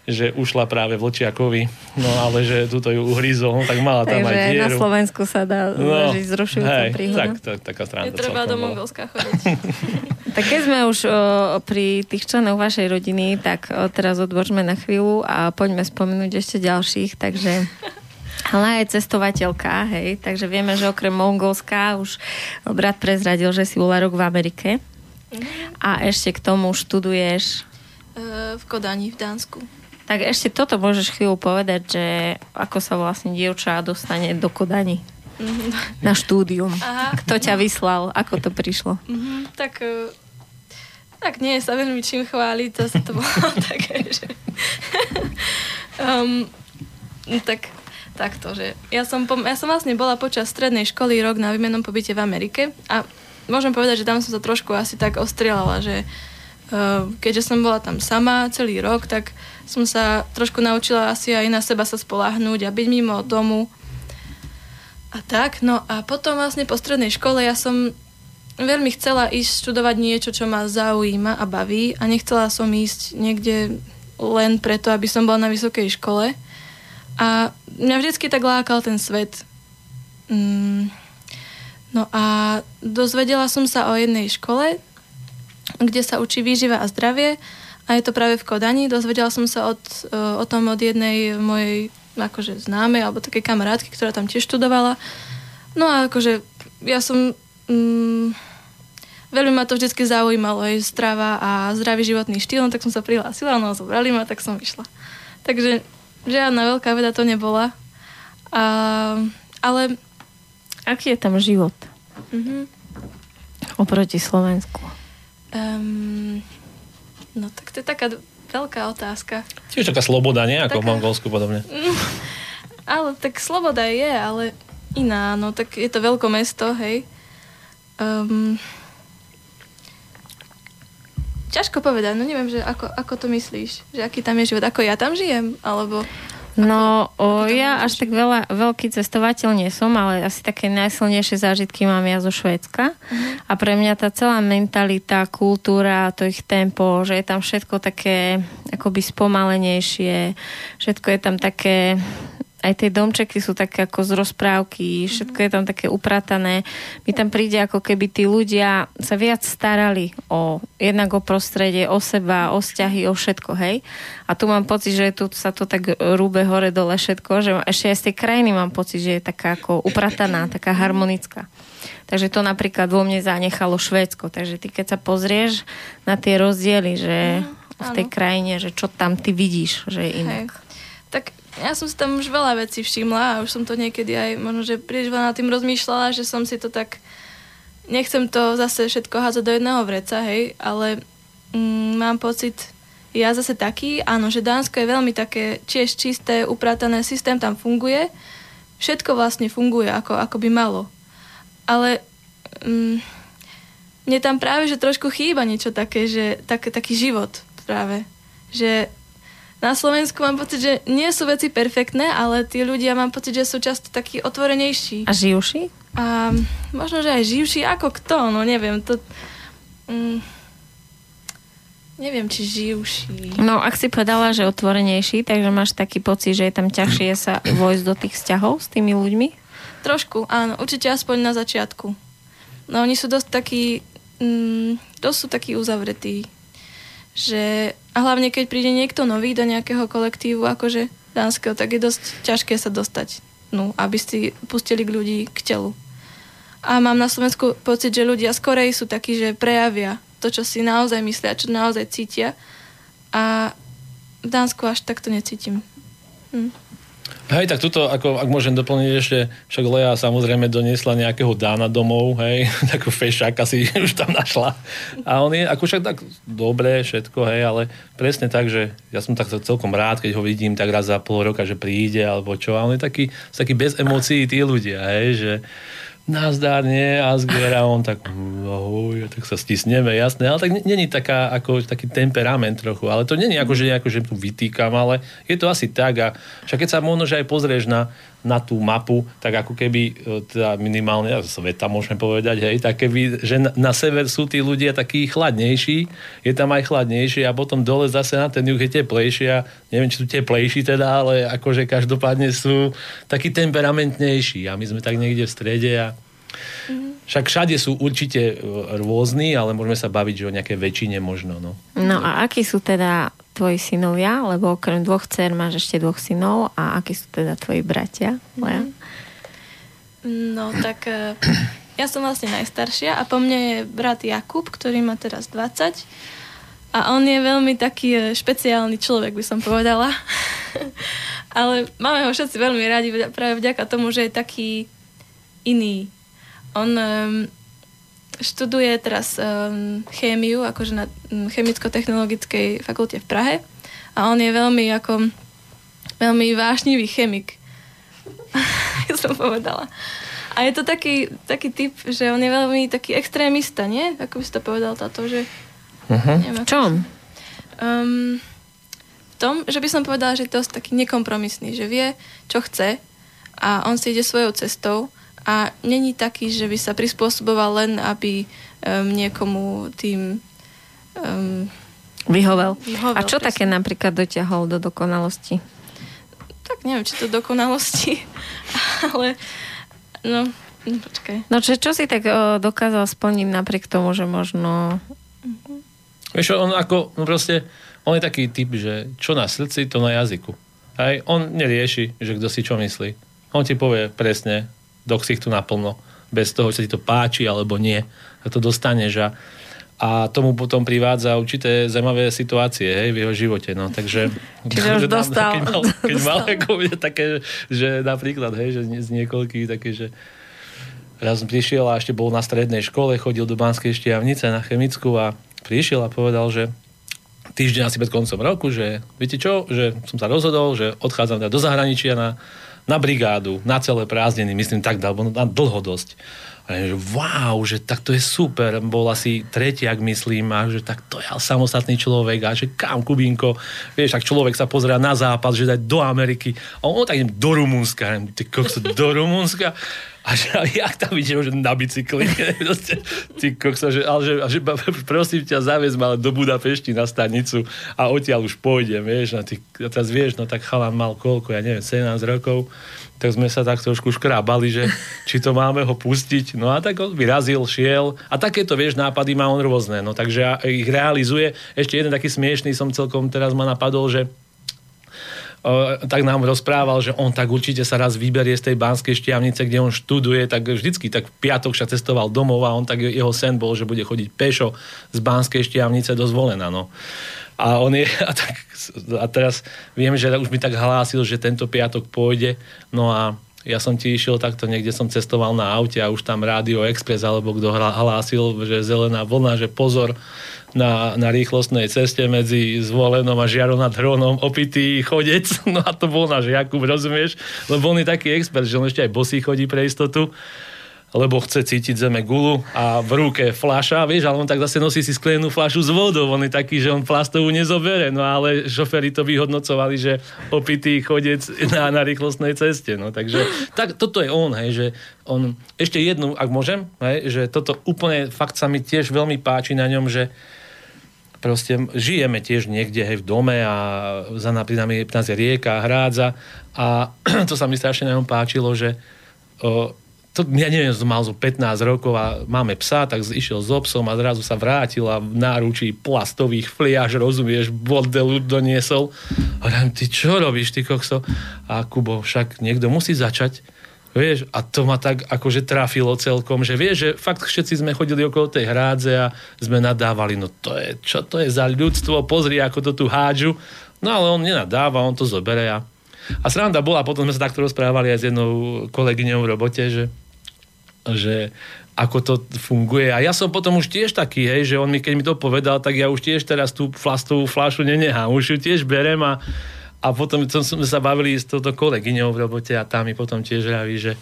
že ušla práve vlčiakovi, no ale že tuto ju uhryzol, tak mala tam aj dieru. Na Slovensku sa dá zažiť zrušujúca príhoda. Tak, taká strana. Netreba do Mongolska chodiť. Tak keď sme už pri tých členov vašej rodiny, tak teraz odbočme na chvíľu a poďme spomenúť ešte ďalších, takže... Ale aj cestovateľka, hej, takže vieme, že okrem Mongolska už brat prezradil, že si bola rok v Amerike a ešte k tomu študuješ... v Kodani, v Dánsku. Tak ešte toto môžeš chvíľu povedať, že ako sa vlastne dievča dostane do Kodani na štúdium. Aha. Kto ťa vyslal? Ako to prišlo? Tak nie sa veľmi čím chváliť, zase to bolo také, že... takto, že ja som vlastne bola počas strednej školy rok na výmennom pobyte v Amerike a môžem povedať, že tam som sa trošku asi tak ostrieľala, že keďže som bola tam sama celý rok, tak som sa trošku naučila asi aj na seba sa spoľahnúť a byť mimo domu a tak. No a potom vlastne po strednej škole ja som veľmi chcela ísť študovať niečo, čo ma zaujíma a baví a nechcela som ísť niekde len preto, aby som bola na vysokej škole a mňa vždycky tak lákal ten svet. No a dozvedela som sa o jednej škole, kde sa učí výživa a zdravie a je to práve v Kodani. Dozvedela som sa o tom od jednej mojej akože známej alebo takej kamarátky, ktorá tam tiež študovala. No a akože ja som veľmi ma to vždycky zaujímalo, aj strava a zdravý životný štýl, tak som sa prihlásila, no zobrali ma, tak som išla. Takže žiadna veľká veda to nebola. Ale aký je tam život? Oproti Slovensku? No tak to je taká veľká otázka. Čiže taká sloboda, nie? Ako v Mongolsku podobne. Ale tak sloboda je, ale iná, no tak je to veľké mesto, hej. Ťažko povedať, no neviem, že ako to myslíš? Že aký tam je život? Ako ja tam žijem? Alebo... ja až tak veľký cestovateľ nie som, ale asi také najsilnejšie zážitky mám ja zo Švédska. A pre mňa tá celá mentalita, kultúra, to ich tempo, že je tam všetko také akoby spomalenejšie, všetko je tam také, aj tie domčeky sú také ako z rozprávky, všetko je tam také upratané. Mi tam príde, ako keby tí ľudia sa viac starali o prostredie, o seba, o vzťahy, o všetko, hej. A tu mám pocit, že tu sa to tak rúbe hore dole všetko, že ešte aj z tej krajiny mám pocit, že je taká ako uprataná, taká harmonická. Takže to napríklad vo mne zanechalo Švédsko. Takže ty keď sa pozrieš na tie rozdiely, že v tej krajine, že čo tam ty vidíš, že je inak. Hej. Tak ja som si tam už veľa vecí všimla a už som to niekedy aj možno, že príliš veľa nad tým rozmýšľala, že som si to tak... Nechcem to zase všetko hádzať do jedného vreca, hej, ale mám pocit, ja zase taký, áno, že Dánsko je veľmi také tiež čisté, upratané, systém tam funguje, všetko vlastne funguje, ako by malo. Ale mne tam práve, že trošku chýba niečo také, že taký život práve, že... Na Slovensku mám pocit, že nie sú veci perfektné, ale tí ľudia mám pocit, že sú často takí otvorenejší. A živší? A možno, že aj živší ako kto, no neviem. Neviem, či živší. No, ak si povedala, že otvorenejší, takže máš taký pocit, že je tam ťažšie sa vojsť do tých vzťahov s tými ľuďmi? Trošku, áno. Určite aspoň na začiatku. No, oni sú dosť sú takí uzavretí. Že... A hlavne, keď príde niekto nový do nejakého kolektívu, akože dánskeho, tak je dosť ťažké sa dostať, aby si pustili k ľudí k telu. A mám na Slovensku pocit, že ľudia skorej sú takí, že prejavia to, čo si naozaj myslia, čo naozaj cítia. A v Dánsku až tak to necítim. Hej, tak tuto, ak môžem doplniť ešte, však Lea samozrejme doniesla nejakého Dána domov, hej, takú fešáka si už tam našla. A on je, ako však tak dobré všetko, hej, ale presne tak, že ja som tak celkom rád, keď ho vidím tak raz za pol roka, že príde, alebo čo, a on je taký bez emócií tí ľudia, hej, že nazdárne a zbiera on tak ahoj, tak sa stisneme, jasné, ale tak není taká, ako taký temperament trochu, ale to není ako, že tu vytýkam, ale je to asi tak a však keď sa možno, že aj pozrieš na tú mapu, tak ako keby teda minimálne sveta môžeme povedať, hej, tak keby, že na sever sú tí ľudia takí chladnejší, je tam aj chladnejšie a potom dole zase na ten juh je teplejšie, neviem, či sú teplejší teda, ale akože každopádne sú takí temperamentnejší a my sme tak niekde v strede a však všade sú určite rôzni, ale môžeme sa baviť, že o nejaké väčšine možno. No a akí sú teda tvoji synovia? Lebo okrem dvoch dcer máš ešte dvoch synov a akí sú teda tvoji bratia? No tak ja som vlastne najstaršia a po mne je brat Jakub, ktorý má teraz 20 a on je veľmi taký špeciálny človek, by som povedala. Ale máme ho všetci veľmi radi práve vďaka tomu, že je taký iný. On študuje teraz chémiu, akože na chemicko-technologickej fakulte v Prahe a on je veľmi vášnivý chemik. Ja som povedala. A je to taký typ, že on je veľmi taký extrémista, nie? Ako by si to povedal táto, že... Uh-huh. V čom? V tom, že by som povedala, že je dosť taký nekompromisný, že vie, čo chce a on si ide svojou cestou a není taký, že by sa prispôsoboval len, aby niekomu tým vyhovel. A čo presne. Také napríklad dotiahol do dokonalosti? Tak neviem, či to dokonalosti, ale no počkaj. No čo si tak dokázal splniť napriek tomu, že možno... Uh-huh. Vieš, on ako, proste, on je taký typ, že čo na srdci, to na jazyku. Hej? On nerieši, že kto si čo myslí. On ti povie presne, do ksichtu naplno, bez toho, či sa ti to páči alebo nie, a to dostaneš a tomu potom privádza určité zaujímavé situácie, hej, v jeho živote, no, takže čiže už dostal. Keď mal ako také, že napríklad, hej, že z niekoľkých také, že raz prišiel a ešte bol na strednej škole, chodil do Banskej Štiavnice na chemickú a prišiel a povedal, že týždeň asi pred koncom roku, že viete čo, že som sa rozhodol, že odchádzam do zahraničia na brigádu, na celé prázdniny, myslím tak, alebo na dlho dosť. A ja, že wow, že tak to je super, bol asi tretiak, myslím, a že tak to je samostatný človek, a že kam, Kubínko, vieš, tak človek sa pozerá na západ, že dať do Ameriky, a on tak idem do Rumunska, do Rumunska, a že jak tam idem, že na bicykli, ty kokso, že prosím ťa, zaviesť ma do Budapešti na stanicu a odtiaľ už pôjdem, vieš, a teraz vieš, no tak chalan mal koľko, ja neviem, 17 rokov, tak sme sa tak trošku škrábali, že či to máme ho pustiť. No a tak on vyrazil, šiel. A takéto, vieš, nápady má on rôzne. No takže ich realizuje. Ešte jeden taký smiešný som celkom teraz ma napadol, že tak nám rozprával, že on tak určite sa raz vyberie z tej Banskej Štiavnice, kde on študuje, tak vždycky tak v piatok sa cestoval domov a on tak jeho sen bol, že bude chodiť pešo z Banskej Štiavnice do Zvolena, no. A on je, a teraz viem, že už mi tak hlásil, že tento piatok pôjde, no a ja som ti išiel takto, niekde som cestoval na aute a už tam Rádio Express alebo kto hlásil, že zelená vlna, že pozor na rýchlostnej ceste medzi Zvolenom a Žiarom nad Hronom opitý chodec, no a to bol náš Jakub, rozumieš? Lebo on je taký expert, že on ešte aj bosý chodí pre istotu, lebo chce cítiť zeme gulu a v ruke fľaša, vieš, ale on tak zase nosí si sklenú fľašu s vodou, on je taký, že on plastovú nezobere, no ale šoféri to vyhodnocovali, že opitý chodec na rýchlostnej ceste, no takže tak toto je on, hej, že on, ešte jednu, ak môžem, hej, že toto úplne fakt sa mi tiež veľmi páči na ňom, že proste žijeme tiež niekde, hej, v dome a za napríklad nás je rieka, hrádza a to sa mi strašne na ňom páčilo, že to, ja neviem, mal zo 15 rokov a máme psa, tak išiel so psom a zrazu sa vrátil a v náručí plastových fliaž, rozumieš, bordelu doniesol. A hovorím, ty čo robíš, ty kokso? A Kubo, však niekto musí začať. Vieš, a to ma tak akože trafilo celkom, že vieš, že fakt všetci sme chodili okolo tej hrádze a sme nadávali, no to je, čo to je za ľudstvo, pozri, ako to tu hádžu. No ale on nenadáva, on to zobere a sranda bola, potom sme sa takto rozprávali aj s jednou kolegyňou v robote, že ako to funguje. A ja som potom už tiež taký, hej, že on mi, keď mi to povedal, tak ja už tiež teraz tú plastovú fľašu nenehám, už ju tiež berem a potom sme sa bavili s touto kolegyňou v robote a tá mi potom tiež hovorí, že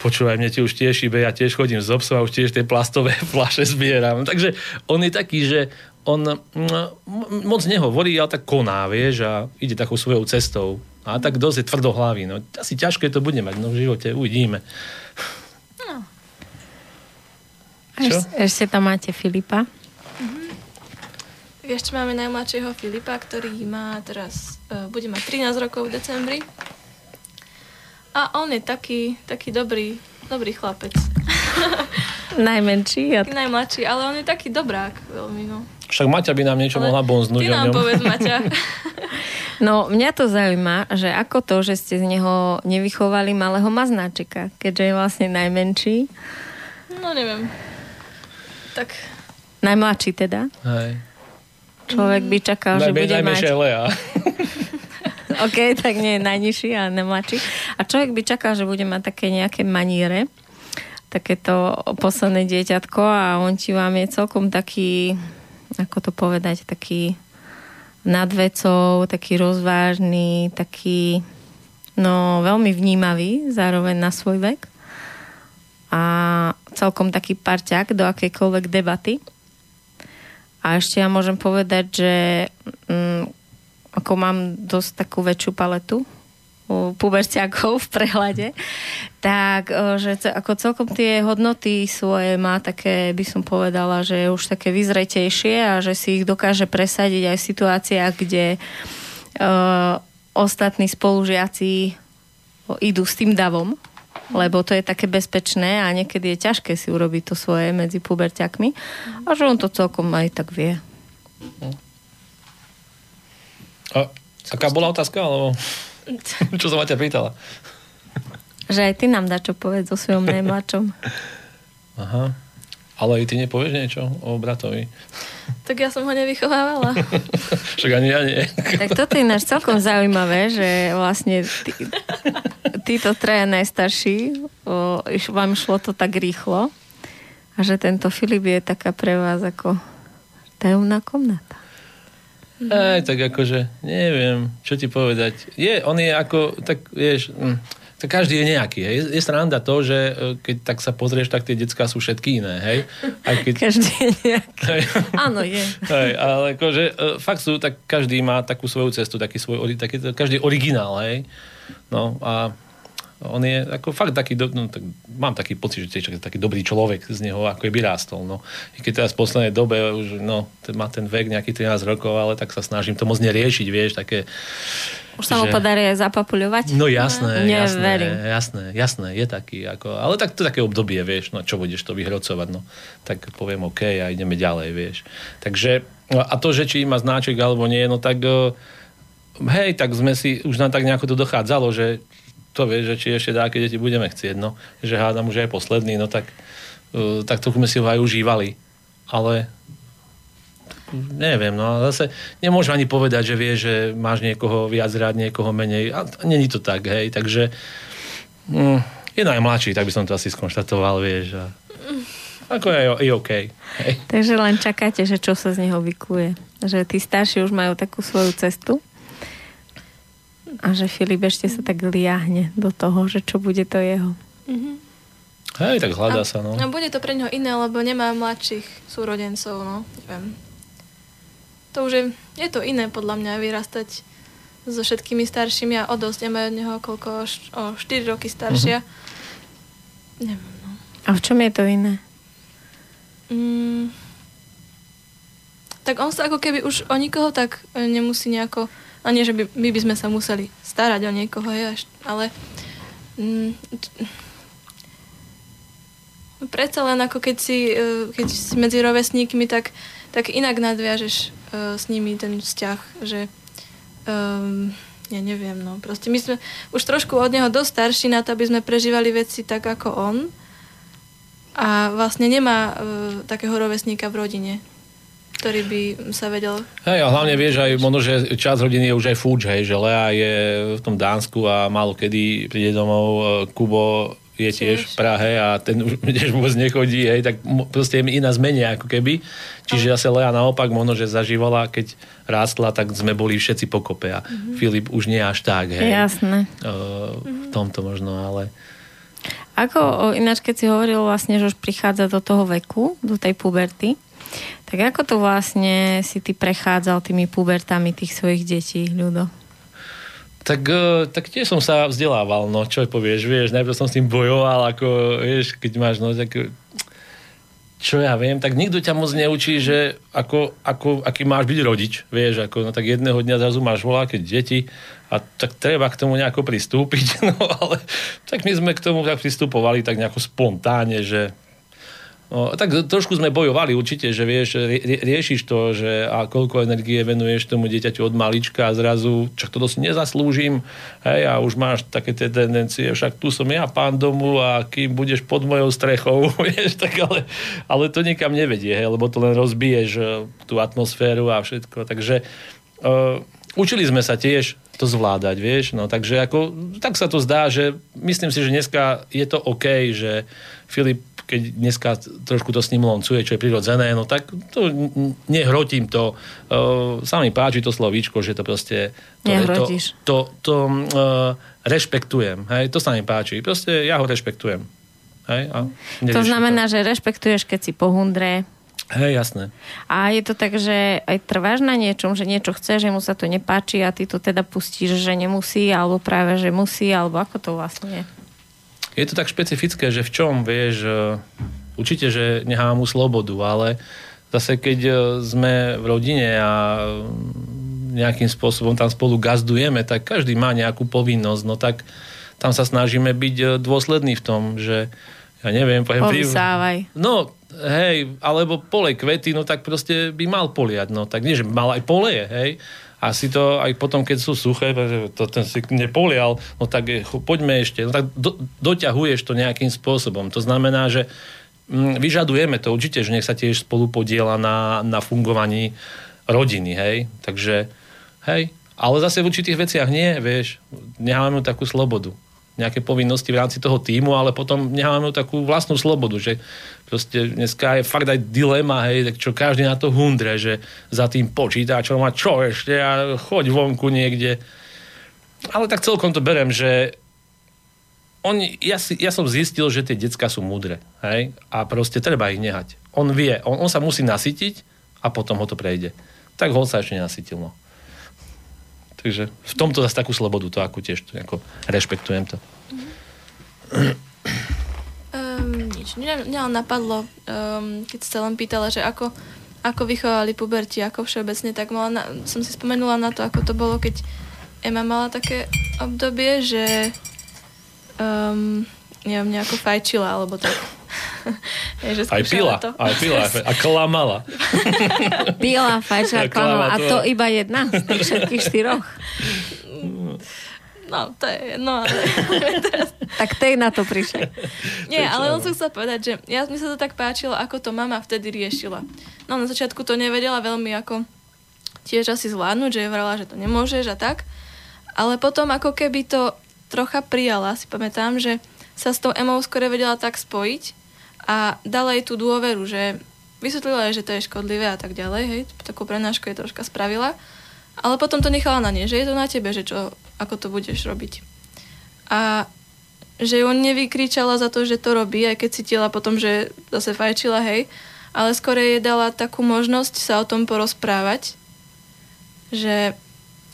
počúvaj, mne ti už tiež ibe, ja tiež chodím s obsom a už tiež tie plastové fľaše zbieram. Takže on je taký, že on moc nehovorí, ale tak koná, vieš, a ide takou svojou cestou. A tak dosť je tvrdohlavý. No, asi ťažké to bude mať, no v živote uvidíme. No. Ešte tam máte Filipa. Ešte máme najmladšieho Filipa, ktorý má teraz, bude mať 13 rokov v decembri. A on je taký dobrý chlapec. Najmenší. Taký najmladší, ale on je taký dobrák veľmi, no. Však Maťa by nám niečo mohla bonznúť. Ty nám povedz, Maťa. No, mňa to zaujíma, že ako to, že ste z neho nevychovali malého maznáčika, keďže je vlastne najmenší. No, neviem. Tak. Najmladší teda. Hej. Človek by čakal, že bude mať... Lea. OK, tak nie je najnižší a nemladší. A človek by čakal, že bude mať také nejaké maniere, takéto posledné dieťatko a on ti vám je celkom taký, ako to povedať, taký nadvecov, taký rozvážny, taký, no, veľmi vnímavý, zároveň na svoj vek a celkom taký parťák do akejkoľvek debaty. A ešte ja môžem povedať, že ako mám dosť takú väčšiu paletu puberťákov v prehľade, tak že ako celkom tie hodnoty svoje má také, by som povedala, že už také vyzretejšie a že si ich dokáže presadiť aj v situáciách, kde ostatní spolužiaci idú s tým davom, lebo to je také bezpečné a niekedy je ťažké si urobiť to svoje medzi puberťakmi a že on to celkom aj tak vie. A aká bola otázka? Alebo... Čo som ma ťa pýtala? Že aj ty nám dá čo povedať o svojom najmladšom. Aha. Ale aj ty nepovieš niečo o bratovi. Tak ja som ho nevychovávala. Však ani ja nie. Tak toto je náš celkom zaujímavé, že vlastne títo traja najstarší, vám šlo to tak rýchlo a že tento Filip je taká pre vás ako tajomná komnata. Aj tak akože, neviem, čo ti povedať. On je ako, tak vieš... Tak každý je nejaký, hej. Je sranda to, že keď tak sa pozrieš, tak tie decká sú všetky iné, hej. Aj keď... Každý je nejaký. Hej. Áno, je. Hej, ale akože fakt sú, tak každý má takú svoju cestu, taký svoj, taký, každý originál, hej. No a on je ako fakt taký, no, tak, mám taký pocit, že je taký dobrý človek z neho, ako je vyrástol, no. I keď teraz v poslednej dobe už, no, má ten vek nejaký 13 rokov, ale tak sa snažím to moc neriešiť, vieš, také... Už sa ho podarí aj zapapuľovať? No jasné, jasné, je taký. Ako, ale tak to také obdobie, vieš, no čo budeš to vyhrocovať, no tak poviem OK a ideme ďalej, vieš. Takže, a to, že či má značek alebo nie, no tak hej, tak sme si, už nám tak nejako to dochádzalo, že to vieš, že či ešte dáke deti budeme chcieť, no, že hádam už aj posledný, no tak tak to sme si ho aj užívali. Ale... neviem, no zase nemôžem ani povedať, že vie, že máš niekoho viac rád, niekoho menej. A není to tak, hej, takže je najmladší, tak by som to asi skonštatoval, vieš. A... ako je OK. Hej. Takže len čakáte, že čo sa z neho vykuje. Že tí starší už majú takú svoju cestu a že Filip ešte sa tak liahne do toho, že čo bude to jeho. Mhm. Hej, tak hľadá sa, no. No bude to pre neho iné, lebo nemá mladších súrodencov, no, neviem. To už je to iné podľa mňa vyrastať so všetkými staršími a odosť nemajú od neho o 4 roky staršia. Neviem, no. A v čom je to iné? Tak on sa ako keby už o nikoho tak nemusí nejako, a nie, že by sme sa museli starať o niekoho, ale predsa len ako keď si medzi rovesníkmi, tak inak nadviažeš s nimi ten vzťah, že ja neviem, no proste my sme už trošku od neho dosť starší na to, aby sme prežívali veci tak ako on a vlastne nemá takého rovesníka v rodine, ktorý by sa vedel... Hej, a hlavne vieš aj, možno, že časť rodiny je už aj fúč, hej, že Lea je v tom Dánsku a málo kedy príde domov. Kubo je tiež v Prahe a ten už vôbec nechodí, hej, tak proste je iná zmenia ako keby. Čiže zase Lea naopak, možno, že zažívala, keď rástla, tak sme boli všetci pokope a Filip už nie až tak, hej. Jasné. V tomto možno, ale... Ako ináč, keď si hovoril vlastne, že už prichádza do toho veku, do tej puberty, tak ako to vlastne si ty prechádzal tými pubertami tých svojich detí, Ľudo? Tak tiež som sa vzdelával, no čo povieš, vieš, najprv som s tým bojoval, ako, vieš, keď máš, no tak, čo ja viem, tak nikto ťa moc neučí, že ako aký máš byť rodič, vieš, ako, no tak jedného dňa zrazu máš voľaké deti a tak treba k tomu nejako pristúpiť, no ale tak my sme k tomu tak pristupovali tak nejako spontánne, že no, tak trošku sme bojovali určite, že vieš, riešiš to, že a koľko energie venuješ tomu dieťaťu od malička a zrazu, čak to dosť nezaslúžim, hej, a už máš také tie tendencie, však tu som ja pán domu a kým budeš pod mojou strechou, vieš, tak ale to nikam nevedie, hej, lebo to len rozbiješ tú atmosféru a všetko, takže učili sme sa tiež to zvládať, vieš, no takže ako, tak sa to zdá, že myslím si, že dneska je to OK, že Filip, keď dneska trošku to s ním loncuje, čo je prirodzené, no tak to nehrotím to. Sa mi páči to slovíčko, že to proste rešpektujem. Hej? To sa mi páči. Proste ja ho rešpektujem. Hej? A to znamená, že rešpektuješ, keď si pohundré. Hej, jasné. A je to tak, že aj trváš na niečom, že niečo chce, že mu sa to nepáči a ty to teda pustíš, že nemusí, alebo práve, že musí, alebo ako to vlastne je? Je to tak špecifické, že v čom, vieš, určite, že nechám mu slobodu, ale zase keď sme v rodine a nejakým spôsobom tam spolu gazdujeme, tak každý má nejakú povinnosť, no tak tam sa snažíme byť dôslední v tom, že ja neviem, povysávaj. No, hej, alebo polej kvety, no tak proste by mal poliať, no tak nie, že mal aj poleje, hej. A si to aj potom, keď sú suché, to ten si nepolial, no tak poďme ešte, no tak doťahuješ to nejakým spôsobom. To znamená, že vyžadujeme to určite, že nech sa tiež spolu podiela na fungovaní rodiny, hej. Takže, hej, ale zase v určitých veciach nie, vieš, necháme takú slobodu. Nejaké povinnosti v rámci toho týmu, ale potom necháme takú vlastnú slobodu, že proste dneska je fakt aj dilema, hej, tak čo každý na to hundre, že za tým počítačom a čo ešte a choď vonku niekde. Ale tak celkom to berem, že ja som zistil, že tie decká sú múdre, hej, a proste treba ich nehať. On vie, on sa musí nasytiť a potom ho to prejde. Tak ho sa ešte nenasytil, no. Takže v tomto zase takú slobodu, to ako tiež ako rešpektujem to. Nič, mňa napadlo, keď sa len pýtala, že ako vychovali puberti, ako všeobecne, tak som si spomenula na to, ako to bolo, keď Ema mala také obdobie, že mňa ako fajčila, alebo tak. Aj pila a klamala. Pila, fajčila, klamala. A to iba jedna z tých všetkých štyroch. No, to je... No, ale... Tak tej na to prišli. Nie, ale on som chcela povedať, že mi sa to tak páčilo, ako to mama vtedy riešila. No, na začiatku to nevedela veľmi ako tiež asi zvládnuť, že je vrala, že to nemôžeš a tak. Ale potom ako keby to trocha prijala, si pamätám, že sa s tou Emou skore vedela tak spojiť a dala jej tú dôveru, že vysvetlila jej, že to je škodlivé a tak ďalej, hej, takú prednášku je troška spravila, ale potom to nechala na nej, že je to na tebe, že čo, ako to budeš robiť. A že ju nevykričala za to, že to robí, aj keď cítila potom, že zase fajčila, hej, ale skore jej dala takú možnosť sa o tom porozprávať, že...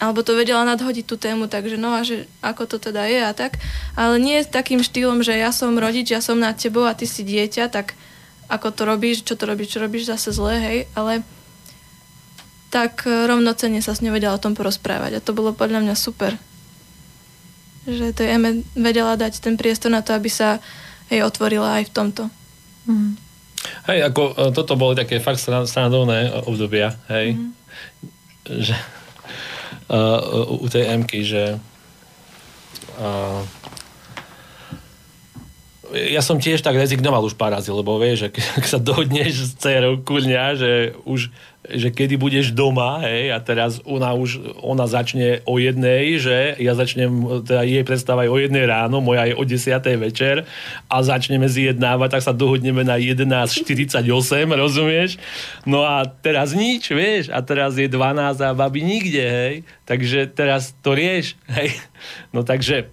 alebo to vedela nadhodiť tú tému, takže no a že ako to teda je a tak, ale nie takým štýlom, že ja som rodič, ja som nad tebou a ty si dieťa, tak ako to robíš, čo robíš zase zlé, hej, ale tak rovnocenne sa s ňou vedela o tom porozprávať a to bolo podľa mňa super, že to Eme vedela dať ten priestor na to, aby sa jej otvorila aj v tomto. Mm. Hej, ako toto boli také fakt strandovné obdobia, hej, že u tej Emky, že ja som tiež tak rezignoval už pár razy, lebo vieš, že keď sa dohodneš s dcerou kurňa, že kedy budeš doma, hej, a teraz ona začne o 1:00, že ja začnem, teda jej predstava je o 1:00 ráno, moja je o 10:00 večer a začneme zjednávať, tak sa dohodneme na 11:48, rozumieš? No a teraz nič, vieš, a teraz je 12 a babi nikde, hej, takže teraz to rieš, hej, no takže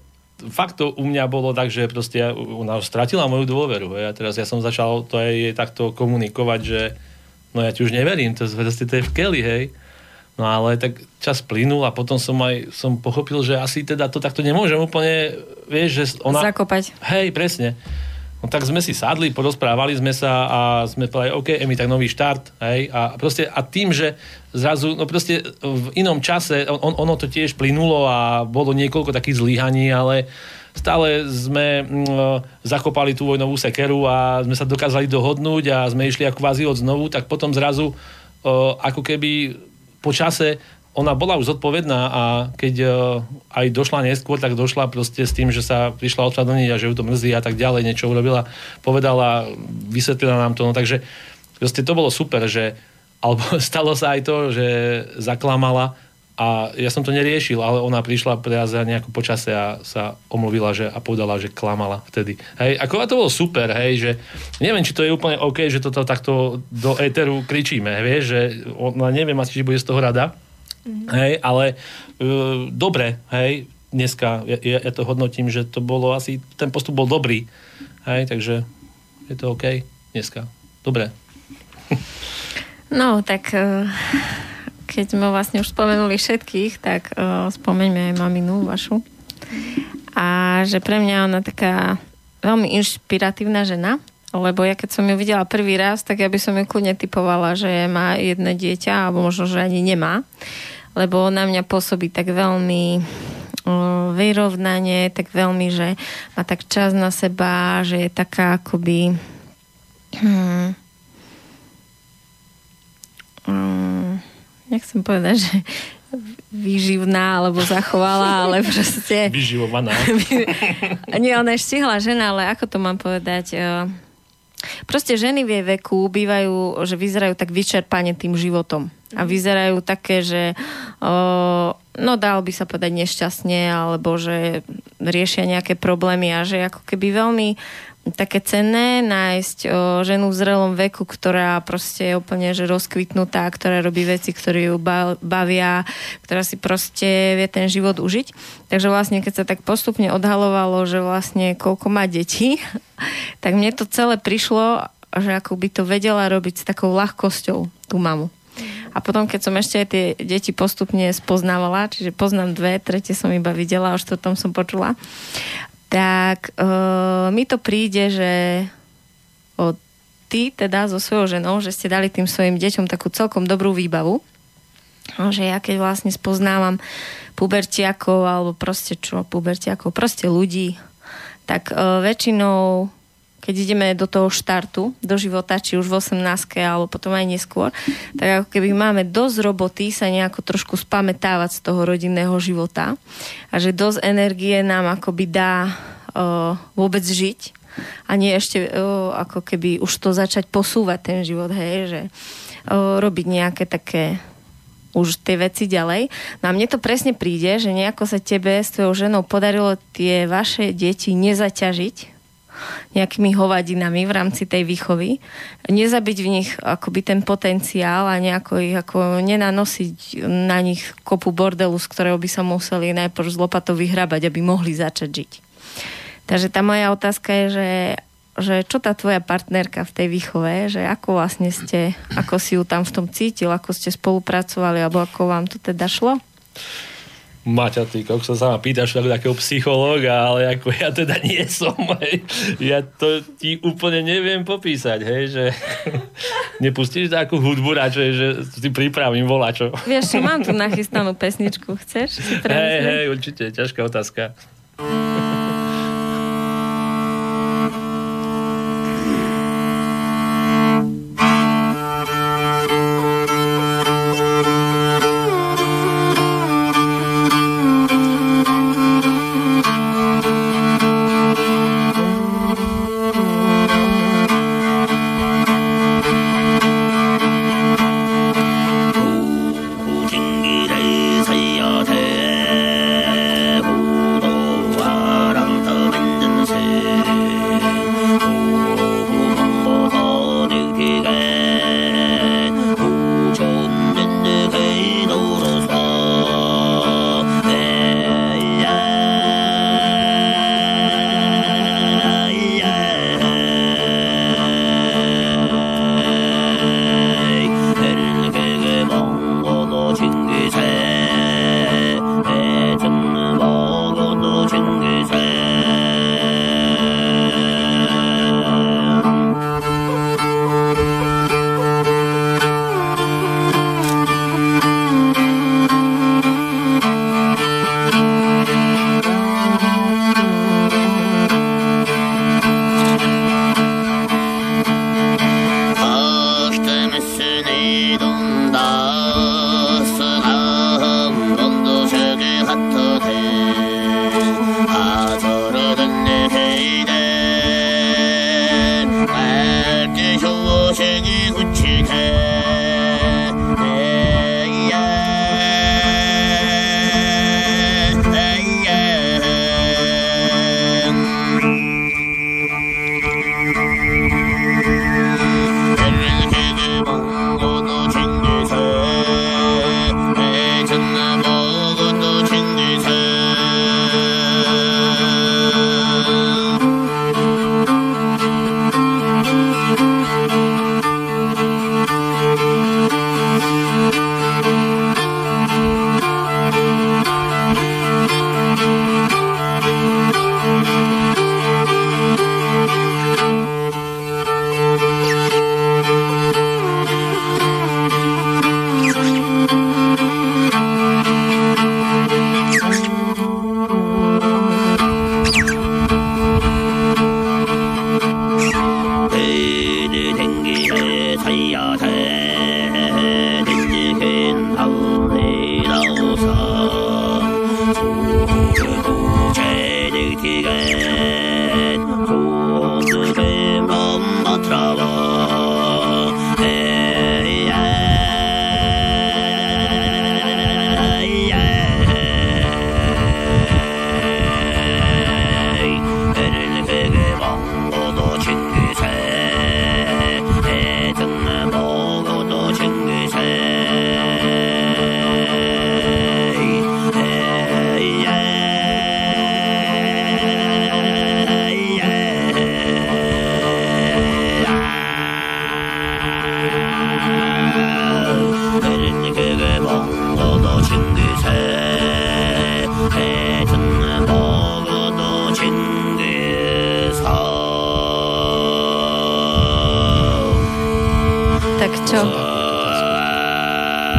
fakt to u mňa bolo tak, že proste ona stratila moju dôveru. Hej. A teraz ja som začal to aj takto komunikovať, že no ja ti už neverím, to proste to je v keli, hej. No ale tak čas plynul a potom som pochopil, že asi teda to takto nemôžem úplne, vieš, že ona... Zakopať. Hej, presne. No tak sme si sadli, porozprávali sme sa a sme povedali, OK, Emi, tak nový štart, hej, a proste, a tým, že zrazu, no proste v inom čase, ono to tiež plynulo a bolo niekoľko takých zlyhaní, ale stále sme zakopali tú vojnovú sekeru a sme sa dokázali dohodnúť a sme išli ako kvázi od znovu, tak potom zrazu ako keby po čase ona bola už zodpovedná a keď aj došla neskôr, tak došla proste s tým, že sa prišla odpadniť a že ju to mrzí a tak ďalej, niečo urobila, povedala, vysvetlila nám to, no takže proste to bolo super, že alebo stalo sa aj to, že zaklamala a ja som to neriešil, ale ona prišla teraz nejako po čase a sa omluvila že, a povedala, že klamala vtedy. Hej, ako to bolo super, hej, že neviem, či to je úplne OK, že toto takto do éteru kričíme, vieš, že ona neviem asi, či bude z toho rada. Mm-hmm. Hej, ale dobre, hej, dneska ja to hodnotím, že to bolo asi, ten postup bol dobrý, hej, takže je to OK dneska, dobre. No, tak keď sme vlastne už spomenuli všetkých, tak spomeňme aj maminu vašu a že pre mňa ona taká veľmi inšpiratívna žena, lebo ja keď som ju videla prvý raz, tak ja by som ju kľudne typovala, že má jedno dieťa, alebo možno, že ani nemá. Lebo na mňa pôsobí tak veľmi vyrovnanie, tak veľmi, že má tak čas na seba, že je taká akoby nechcem povedať, že výživná, alebo zachovala, ale proste... Vyživovaná. Nie, ona je štihla žena, ale ako to mám povedať... Proste ženy v jej veku bývajú, že vyzerajú tak vyčerpane tým životom. A vyzerajú také, že no dal by sa povedať nešťastne, alebo že riešia nejaké problémy a že ako keby veľmi také cenné nájsť ženu v zrelom veku, ktorá proste je úplne že rozkvitnutá, ktorá robí veci, ktoré ju bavia, ktorá si proste vie ten život užiť. Takže vlastne keď sa tak postupne odhalovalo, že vlastne koľko má detí, tak mne to celé prišlo, že ako by to vedela robiť s takou ľahkosťou tú mamu. A potom, keď som ešte aj tie deti postupne spoznávala, čiže poznám dve, tretie som iba videla, o štvrtom som počula, tak mi to príde, že ty teda so svojou ženou, že ste dali tým svojim deťom takú celkom dobrú výbavu, že ja keď vlastne spoznávam pubertiakov, alebo proste čo, pubertiakov, proste ľudí, tak väčšinou... keď ideme do toho štartu, do života, či už v 18-ke, alebo potom aj neskôr, tak ako keby máme dosť roboty sa nejako trošku spamätávať z toho rodinného života a že dosť energie nám akoby dá vôbec žiť a nie ešte ako keby už to začať posúvať ten život, hej, že robiť nejaké také už tie veci ďalej. No a mne to presne príde, že nejako sa tebe s tvojou ženou podarilo tie vaše deti nezaťažiť nejakými hovadinami v rámci tej výchovy. Nezabiť v nich akoby ten potenciál a nejako ich ako nenanosiť na nich kopu bordelu, z ktorého by sa museli najprv z lopatou vyhrábať, aby mohli začať žiť. Takže tá moja otázka je, že čo tá tvoja partnerka v tej výchove, že ako vlastne ste, ako si ju tam v tom cítil, ako ste spolupracovali, alebo ako vám to teda šlo? Maťa, ty, ako sa sama pýtaš ako takého psychológa, ale ako ja teda nie som, hej. Ja to ti úplne neviem popísať, hej, že nepustíš takú hudbu radšej, že si pripravím volačo. Vieš, čo mám tu nachystanú pesničku, chceš? Hej, určite, ťažká otázka.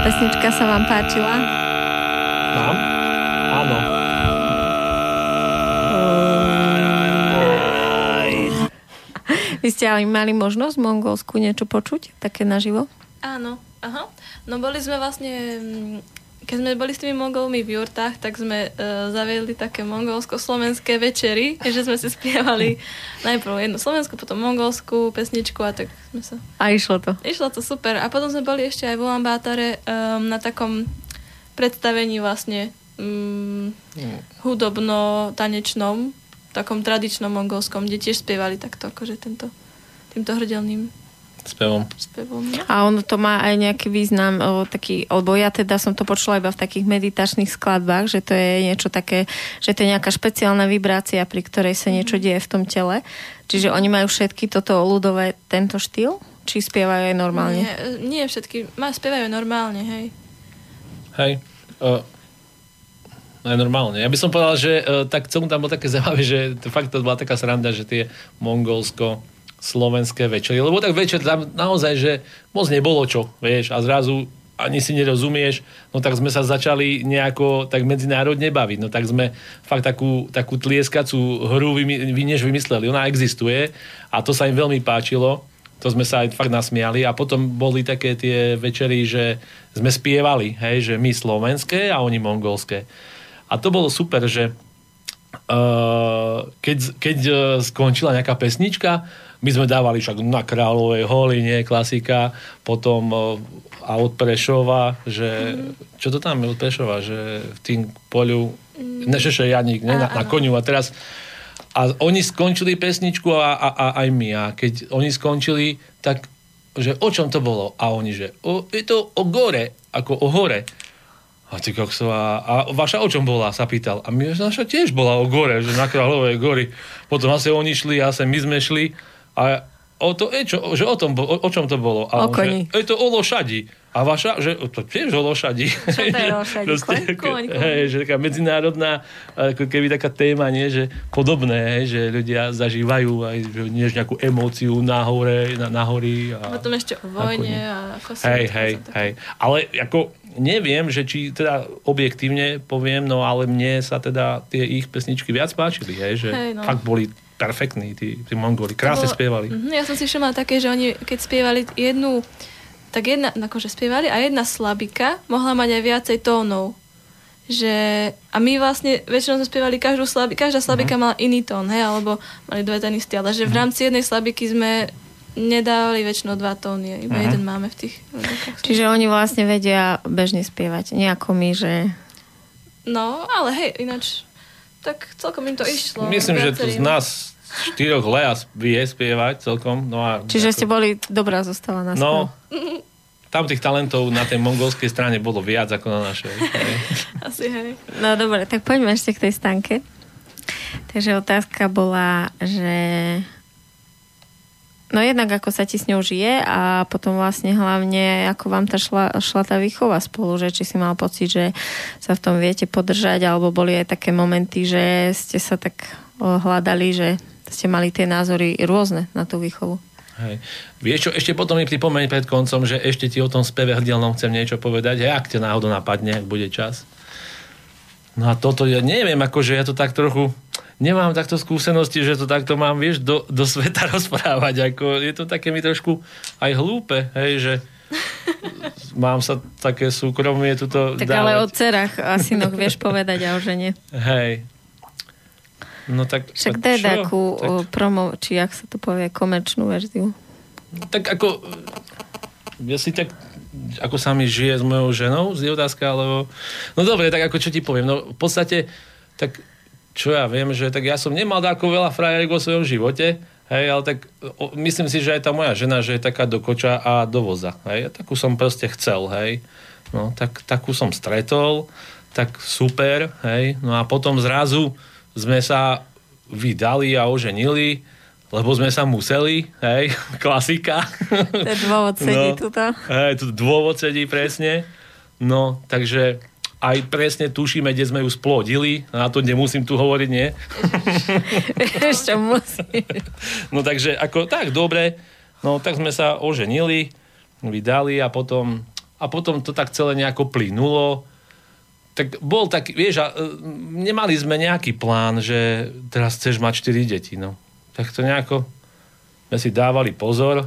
Pesnička sa vám páčila? Mám? Áno. Vy ste ale mali možnosť v Mongolsku niečo počuť? Také naživo? Áno. Aha. No boli sme vlastne... Keď sme boli s tými Mongolmi v jurtách, tak sme zaviedli také mongolsko-slovenské večery, že sme si spievali najprv jednu slovenskú, potom mongolskú pesničku a tak sme sa... A išlo to. Išlo to super. A potom sme boli ešte aj v Ulambátore na takom predstavení vlastne hudobno-tanečnom, takom tradičnom mongolskom, kde tiež spievali takto, akože týmto hrdelným spevom. A ono to má aj nejaký význam taký, alebo ja teda som to počula iba v takých meditačných skladbách, že to je niečo také, že to je nejaká špeciálna vibrácia, pri ktorej sa niečo deje v tom tele. Čiže oni majú všetky toto ľudové, tento štýl? Či spievajú aj normálne? Nie všetky. Spievajú normálne, hej. Hej. Aj normálne. Ja by som povedal, že tak celkom tam bolo také zaujímavé, že fakt to bola taká sranda, že tie mongolsko slovenské večery, lebo tak večer tam naozaj, že moc nebolo čo, vieš, a zrazu ani si nerozumieš, no tak sme sa začali nejako tak medzinárodne baviť, no tak sme fakt takú tlieskacú hru vymysleli, ona existuje a to sa im veľmi páčilo, to sme sa aj fakt nasmiali a potom boli také tie večery, že sme spievali, hej, že my slovenské a oni mongolské a to bolo super, že keď skončila nejaká pesnička, my sme dávali však Na kráľovej holi, nie, klasika, potom a od Prešova, že čo to tam je od Prešova, že v tým poľu Nešeše Janík, ne, na koniu a teraz a oni skončili pesničku a aj my a keď oni skončili, tak že o čom to bolo? A oni, že je to o gore, ako o hore. A ty koksová, a vaša o čom bola, sa pýtal. A my, naša tiež bola o gore, že na Kráľovej gori. Potom asi oni šli, asi my sme šli. A o to, že o čom to bolo? A o koni. Je to o lošadi. A vaša, že to tiež o lošadi. Čo to je lošadi? Proste, koň. Hej, že taká medzinárodná, ako keby taká téma, nie, že podobné, hej, že ľudia zažívajú aj niež nejakú emóciu na hori. A potom ešte o vojne a ako sa... Hej. Ale ako... Neviem, že či teda objektívne poviem, no ale mne sa teda tie ich pesničky viac páčili, hej, že fakt boli perfektní tí Mongoli, krásne spievali. Ja som si všimla také, že oni keď spievali jednu tak jedna, akože spievali, a jedna slabika mohla mať aj viacej tónov. Že, a my vlastne väčšinou sme spievali každá slabika mala iný tón, hej, alebo mali dve ten istý, ale že v rámci jednej slabiky sme nedávali väčšinou dva tóny, iba jeden máme v tých rokách. Čiže oni vlastne vedia bežne spievať, nejako my, že... No, ale hej, ináč tak celkom im to išlo. Myslím, že to z nás štyroch Lea vie spievať celkom. No a čiže ako... ste boli dobrá zostava na správ. No, tam tých talentov na tej mongolskej strane bolo viac ako na našej. Asi hej. No dobre, tak poďme ešte k tej Stanke. Takže otázka bola, že no jednak ako sa ti s ňou žije a potom vlastne hlavne ako vám šla tá výchova spolu, že či si mal pocit, že sa v tom viete podržať, alebo boli aj také momenty, že ste sa tak hľadali, že ste mali tie názory rôzne na tú výchovu. Hej. Vieš čo, ešte potom mi pripomeň pred koncom, že ešte ti o tom speve hrdielnom chcem niečo povedať, ak ťa náhodou napadne, ak bude čas. No a toto ja neviem, akože ja to tak trochu nemám takto skúsenosti, že to takto mám, vieš, do sveta rozprávať, ako je to také mi trošku aj hlúpe, hej, že mám sa také súkromie tuto tak dávať. Ale o dcerách a synoch vieš povedať a o žene. Hej. No tak... Však daj takú promo, či jak sa to povie, komerčnú verziu. Tak ako... Ja si tak... Ako sa mi žije s mojou ženou? Je otázka, alebo... No dobre, tak ako čo ti poviem? No v podstate, tak čo ja viem, že tak ja som nemal tako veľa frajerek vo svojom živote, hej, ale tak myslím si, že aj tá moja žena, že je taká do koča a do voza, hej. Ja takú som proste chcel, hej. No tak takú som stretol, tak super, hej. No a potom zrazu... sme sa vydali a oženili, lebo sme sa museli, hej, klasika. Ten dôvod sedí tuto. Hej, tu dôvod sedí, presne. No, takže aj presne tušíme, kde sme ju splodili, na to nemusím tu hovoriť, nie? Ešte musím. No takže, ako, tak, dobre, no tak sme sa oženili, vydali a potom to tak celé nejako plynulo. Tak bol taký, vieš, nemali sme nejaký plán, že teraz chceš mať 4 deti, no. Tak to nejako, sme si dávali pozor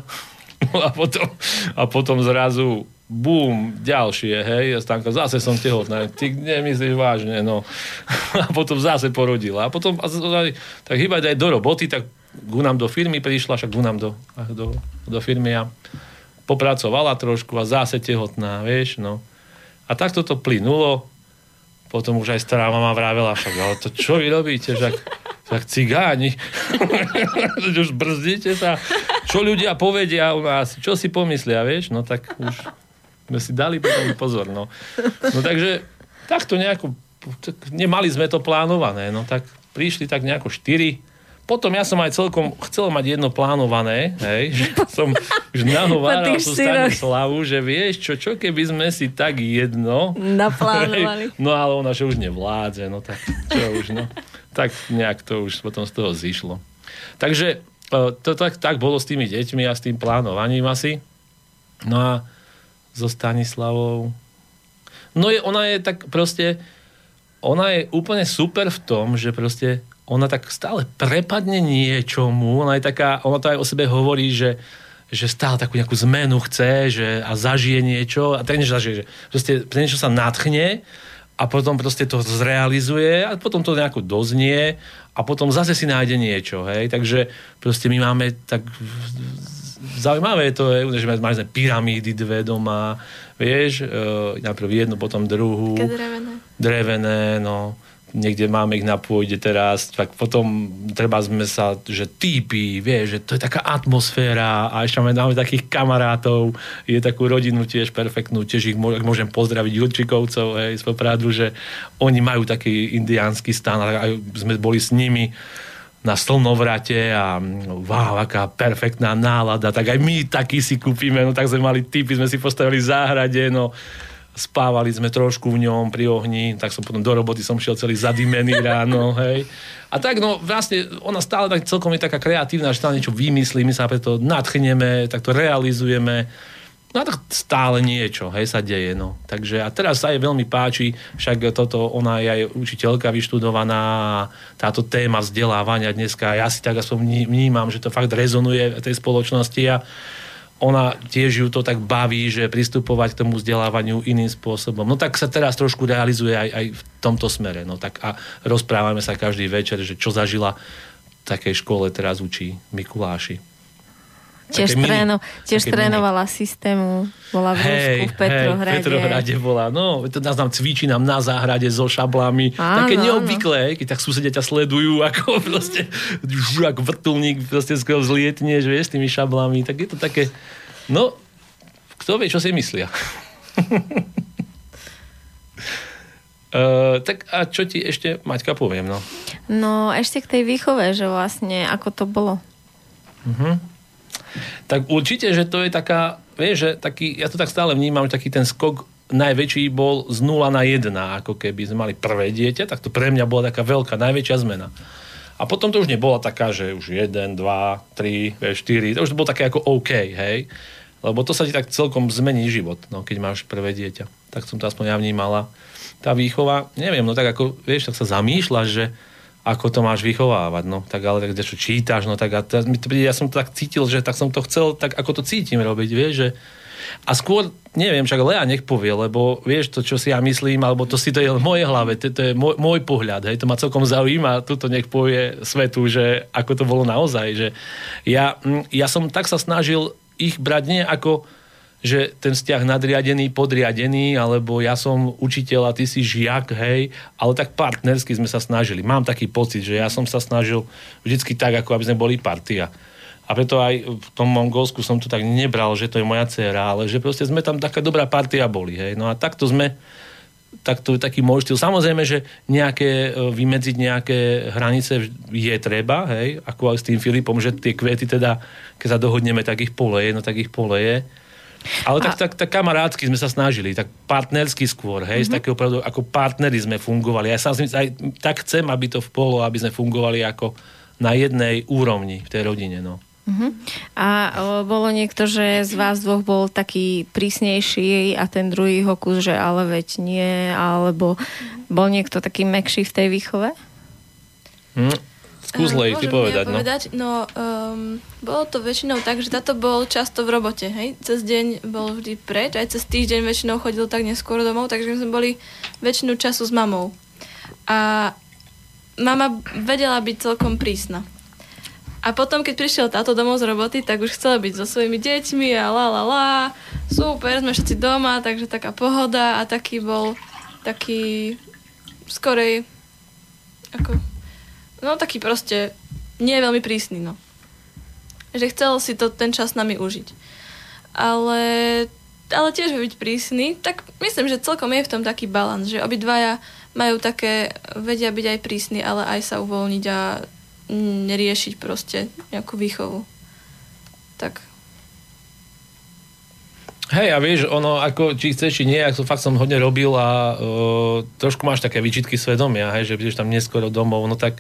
a potom zrazu, bum, ďalšie, hej, Stanka, zase som tehotná, ty nemyslíš vážne, no. A potom zase porodila. A potom, tak hýbať aj do roboty, tak ku nám do firmy prišla, však ku nám do firmy a popracovala trošku a zase tehotná, vieš, no. A takto to plynulo. Potom už aj stará mama vravela, však, ale to čo vy robíte, však cigáni, už brzdíte sa, čo ľudia povedia u nás, čo si pomyslia, vieš, no tak už sme si dali potom pozor, no. No takže takto nejako, tak nemali sme to plánované, no tak prišli tak nejako 4. Potom ja som aj celkom chcel mať jedno plánované, hej, že som už nahováral tú Stanislavu, že vieš čo keby sme si tak jedno naplánovali. Hej, no ale ona že už nevládze, no tak čo už, no. Tak nejak to už potom z toho zišlo. Takže to tak bolo s tými deťmi a s tým plánovaním asi. No a so Stanislavou... No ona je tak proste... Ona je úplne super v tom, že proste... ona tak stále prepadne niečomu, ona je taká, ona to aj o sebe hovorí, že stále takú nejakú zmenu chce, že a zažije niečo, a pre niečo sa nadchne a potom proste to zrealizuje a potom to nejako doznie a potom zase si nájde niečo, hej, takže proste my máme tak zaujímavé to je, že mali sme pyramídy 2 doma, vieš, najprv jednu, potom druhú. Drevené, no. Niekde máme ich na pôjde teraz, tak potom treba sme sa, že týpy, vieš, že to je taká atmosféra a ešte máme takých kamarátov, je takú rodinu tiež perfektnú, tiež ich môžem pozdraviť Jurčikovcov, hej, z Popradu, že oni majú taký indiánsky stan, ale sme boli s nimi na Slnovrate a wow, aká perfektná nálada, tak aj my taký si kúpime, no tak sme mali týpy, sme si postavili v záhrade, no spávali sme trošku v ňom pri ohni, tak som potom do roboty som šiel celý zadimený ráno, hej. A tak no vlastne ona stále tak celkom je taká kreatívna, že stále niečo vymyslí, my sa preto nadchneme, tak to realizujeme. No a tak stále niečo, hej, sa deje, no. Takže a teraz sa jej veľmi páči, však toto, ona je aj učiteľka vyštudovaná, táto téma vzdelávania dneska, ja si tak aspoň vnímam, že to fakt rezonuje v tej spoločnosti a ona tiež ju to tak baví, že pristupovať k tomu vzdelávaniu iným spôsobom. No tak sa teraz trošku realizuje aj v tomto smere. No tak a rozprávame sa každý večer, že čo zažila v takej škole, teraz učí Mikuláši. Tiež trénovala systému, bola v Rusku, v Petrohrade. Bola, no, nás tam cvičí nám na záhrade so šablami. Áno, také neobvyklé, keď tak susedia ťa sledujú, ako proste žurak vrtulník, proste skoro vzlietneš, vieš, s tými šablami, tak je to také, no, kto vie, čo si myslia. Tak a čo ti ešte, Maťka, poviem, no? No, ešte k tej výchove, že vlastne, ako to bolo. Tak určite, že to je taká, vieš, že taký, ja to tak stále vnímam, že taký ten skok najväčší bol z 0 na 1, ako keby sme mali prvé dieťa, tak to pre mňa bola taká veľká, najväčšia zmena. A potom to už nebola taká, že už 1, 2, 3, 4, to už bolo také ako OK, hej? Lebo to sa ti tak celkom zmení život, no, keď máš prvé dieťa. Tak som to aspoň ja vnímala. Tá výchova, neviem, no tak ako, vieš, tak sa zamýšľaš, že ako to máš vychovávať, no, tak ale tak, čo čítaš, no, tak a ja som to tak cítil, že tak som to chcel, tak ako to cítim robiť, vieš, že a skôr, neviem, však Lea nech povie, lebo vieš to, čo si ja myslím, alebo to je v mojej hlave, to je môj pohľad, hej, to ma celkom zaujíma, tuto nech povie svetu, že ako to bolo naozaj, že ja som tak sa snažil ich brať nie ako, že ten vzťah nadriadený, podriadený, alebo ja som učiteľ a ty si žiak, hej, ale tak partnersky sme sa snažili. Mám taký pocit, že ja som sa snažil vždycky tak, ako aby sme boli partia. A preto aj v tom Mongolsku som to tak nebral, že to je moja dcéra, ale že proste sme tam taká dobrá partia boli, hej. No a takto sme, takto je taký môj štýl. Samozrejme, že nejaké, vymedziť nejaké hranice je treba, hej, ako aj s tým Filipom, že tie kvety teda, keď sa dohodneme, tak ich poleje, no tak ich poleje. Ale tak kamarátsky sme sa snažili, tak partnersky skôr, hej, z takého pravdu, ako partneri sme fungovali. Ja sám aj tak chcem, aby to bolo, aby sme fungovali ako na jednej úrovni v tej rodine, no. A bolo niekto, že z vás dvoch bol taký prísnejší a ten druhý hokus, že ale veď nie, alebo bol niekto taký mäkší v tej výchove? Skúslej, ty povedať, no. Bolo to väčšinou tak, že táto bol často v robote, hej. Cez deň bol vždy preč, aj cez týždeň väčšinou chodil tak neskôr domov, takže sme boli väčšinu času s mamou. A mama vedela byť celkom prísna. A potom, keď prišiel táto domov z roboty, tak už chcela byť so svojimi deťmi a super, sme všetci doma, takže taká pohoda a taký bol taký skorej ako taký proste nie je veľmi prísny, no. Že chcel si to ten čas s nami užiť. Ale tiež by byť prísny, tak myslím, že celkom je v tom taký balans, že obidvaja majú také, vedia byť aj prísny, ale aj sa uvoľniť a neriešiť proste nejakú výchovu. Tak. Hej, a vieš, ono, ako, či chceš, či nie, fakt som hodne robil a trošku máš také výčitky svedomia, hej, že budeš tam neskoro domov, no tak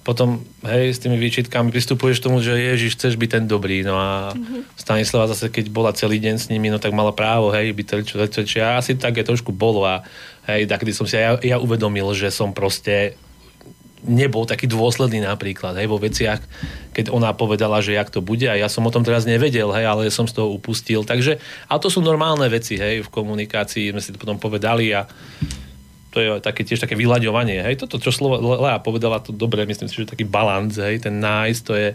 potom, hej, s tými výčitkami pristupuješ k tomu, že Ježiš, chceš byť ten dobrý, no a Stanislava zase, keď bola celý deň s nimi, no tak mala právo, hej, byť trčia, asi také trošku bolo a hej, takedy som si ja uvedomil, že som proste nebol taký dôsledný napríklad, hej, vo veciach, keď ona povedala, že jak to bude a ja som o tom teraz nevedel, hej, ale som z toho upustil, takže, a to sú normálne veci, hej, v komunikácii sme si to potom povedali a to je také, tiež také vyľaďovanie, hej, toto, čo Lea povedala, to dobre, myslím si, že taký balans, hej, ten nájsť, to je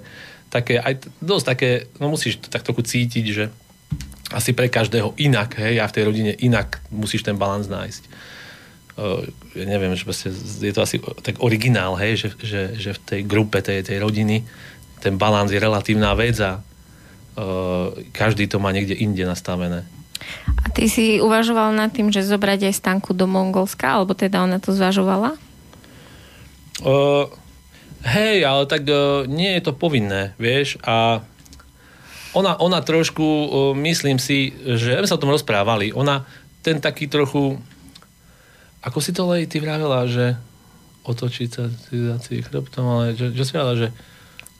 také, aj dosť také, no musíš to tak trochu cítiť, že asi pre každého inak, hej, a v tej rodine inak musíš ten balans nájsť. Ja neviem, že je to asi tak originál, hej, že v tej grupe tej rodiny ten balans je relatívna vec a každý to má niekde inde nastavené. A ty si uvažoval nad tým, že zobrať aj Stanku do Mongolska, alebo teda ona to zvažovala? Hej, ale tak nie je to povinné, vieš, a ona trošku, myslím si, že my sa o tom rozprávali, ona ten taký trochu ako si to, Lej, ty vravela, že otočiť sa civilizácii chrbtom, ale čo si vravela, že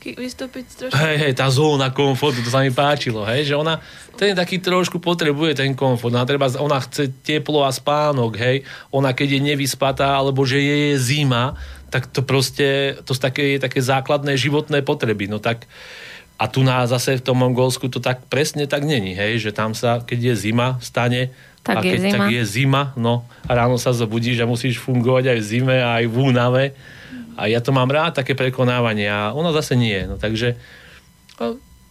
vystúpiť trošku. Hej, tá zóna komfortu, to sa mi páčilo, hej, že ona ten taký trošku potrebuje ten komfort, ona chce teplo a spánok, hej, ona keď je nevyspatá, alebo že je zima, tak to proste, to je také základné životné potreby, no tak A tu na zase v tom Mongolsku to tak presne tak není, hej, že tam sa, keď je zima, stane, tak a keď je zima. Tak je zima, no a ráno sa zobudíš a musíš fungovať aj v zime a aj v únave. A ja to mám rád, také prekonávanie a ono zase nie, no takže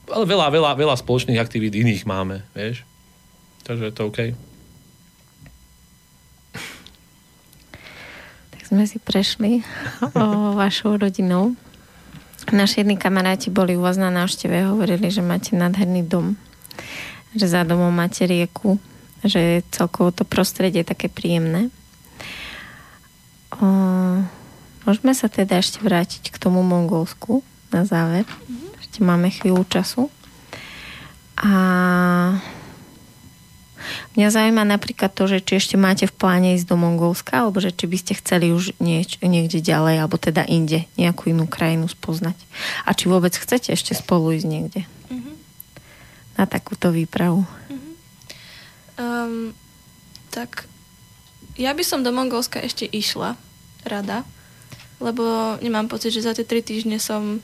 ale veľa spoločných aktivít iných máme, vieš. Takže je to OK. Tak sme si prešli o vašou rodinou. Naši jedni kamaráti boli u vás na návšteve a hovorili, že máte nádherný dom. Že za domom máte rieku. Že celkovo to prostredie je také príjemné. Môžeme sa teda ešte vrátiť k tomu Mongolsku na záver. Ešte máme chvíľu času. A mňa zaujíma napríklad to, že či ešte máte v pláne ísť do Mongolska, alebo že či by ste chceli už niekde ďalej, alebo teda inde, nejakú inú krajinu spoznať. A či vôbec chcete ešte spolu ísť niekde? Mm-hmm. Na takúto výpravu. Mm-hmm. Tak ja by som do Mongolska ešte išla rada, lebo nemám pocit, že za tie 3 týždne som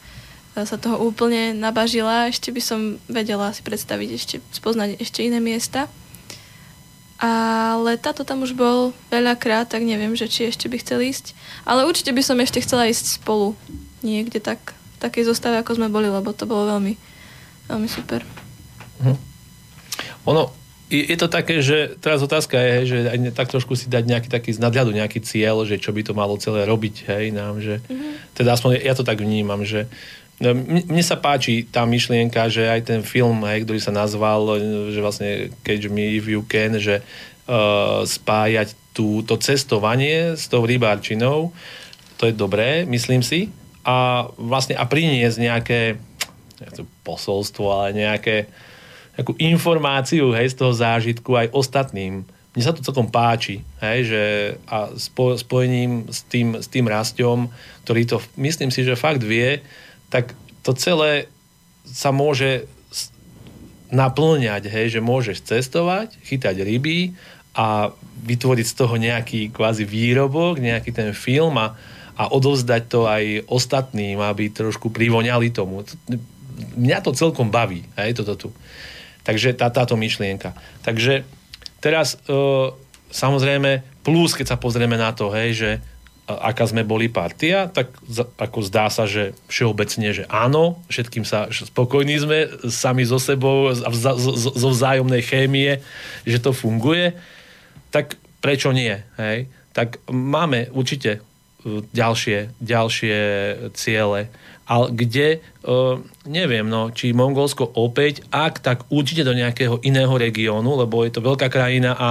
sa toho úplne nabažila. Ešte by som vedela si predstaviť, ešte spoznať ešte iné miesta. Ale táto tam už bol veľakrát, tak neviem, že či ešte by chcel ísť. Ale určite by som ešte chcela ísť spolu. Niekde tak, v takej zostave, ako sme boli, lebo to bolo veľmi, veľmi super. Ono, je to také, že teraz otázka je, že tak trošku si dať nejaký taký z nadhľadu, nejaký cieľ, že čo by to malo celé robiť, hej, nám, že teda aspoň ja to tak vnímam, že mne sa páči tá myšlienka, že aj ten film, hej, ktorý sa nazval, že vlastne Catch Me If You Can, že spájať to cestovanie s tou rybárčinou, to je dobré, myslím si, a vlastne a priniesť nejaké posolstvo, ale nejakú informáciu, hej, z toho zážitku aj ostatným. Mne sa to celkom páči, hej, že a spojením s tým Rastom, ktorý to, myslím si, že fakt vie, tak to celé sa môže naplňať, hej, že môžeš cestovať, chytať ryby a vytvoriť z toho nejaký kvázi výrobok, nejaký ten film a odovzdať to aj ostatným, aby trošku privoňali tomu. Mňa to celkom baví, hej, toto tu. Takže táto myšlienka. Takže teraz samozrejme plus, keď sa pozrieme na to, hej, že aká sme boli partia, tak ako zdá sa, že všeobecne, že áno, všetkým sa spokojní sme sami so sebou, zo vzájomnej chémie, že to funguje, tak prečo nie? Hej? Tak máme určite ďalšie ciele, ale kde, neviem, či Mongolsko opäť, ak tak určite do nejakého iného regiónu, lebo je to veľká krajina a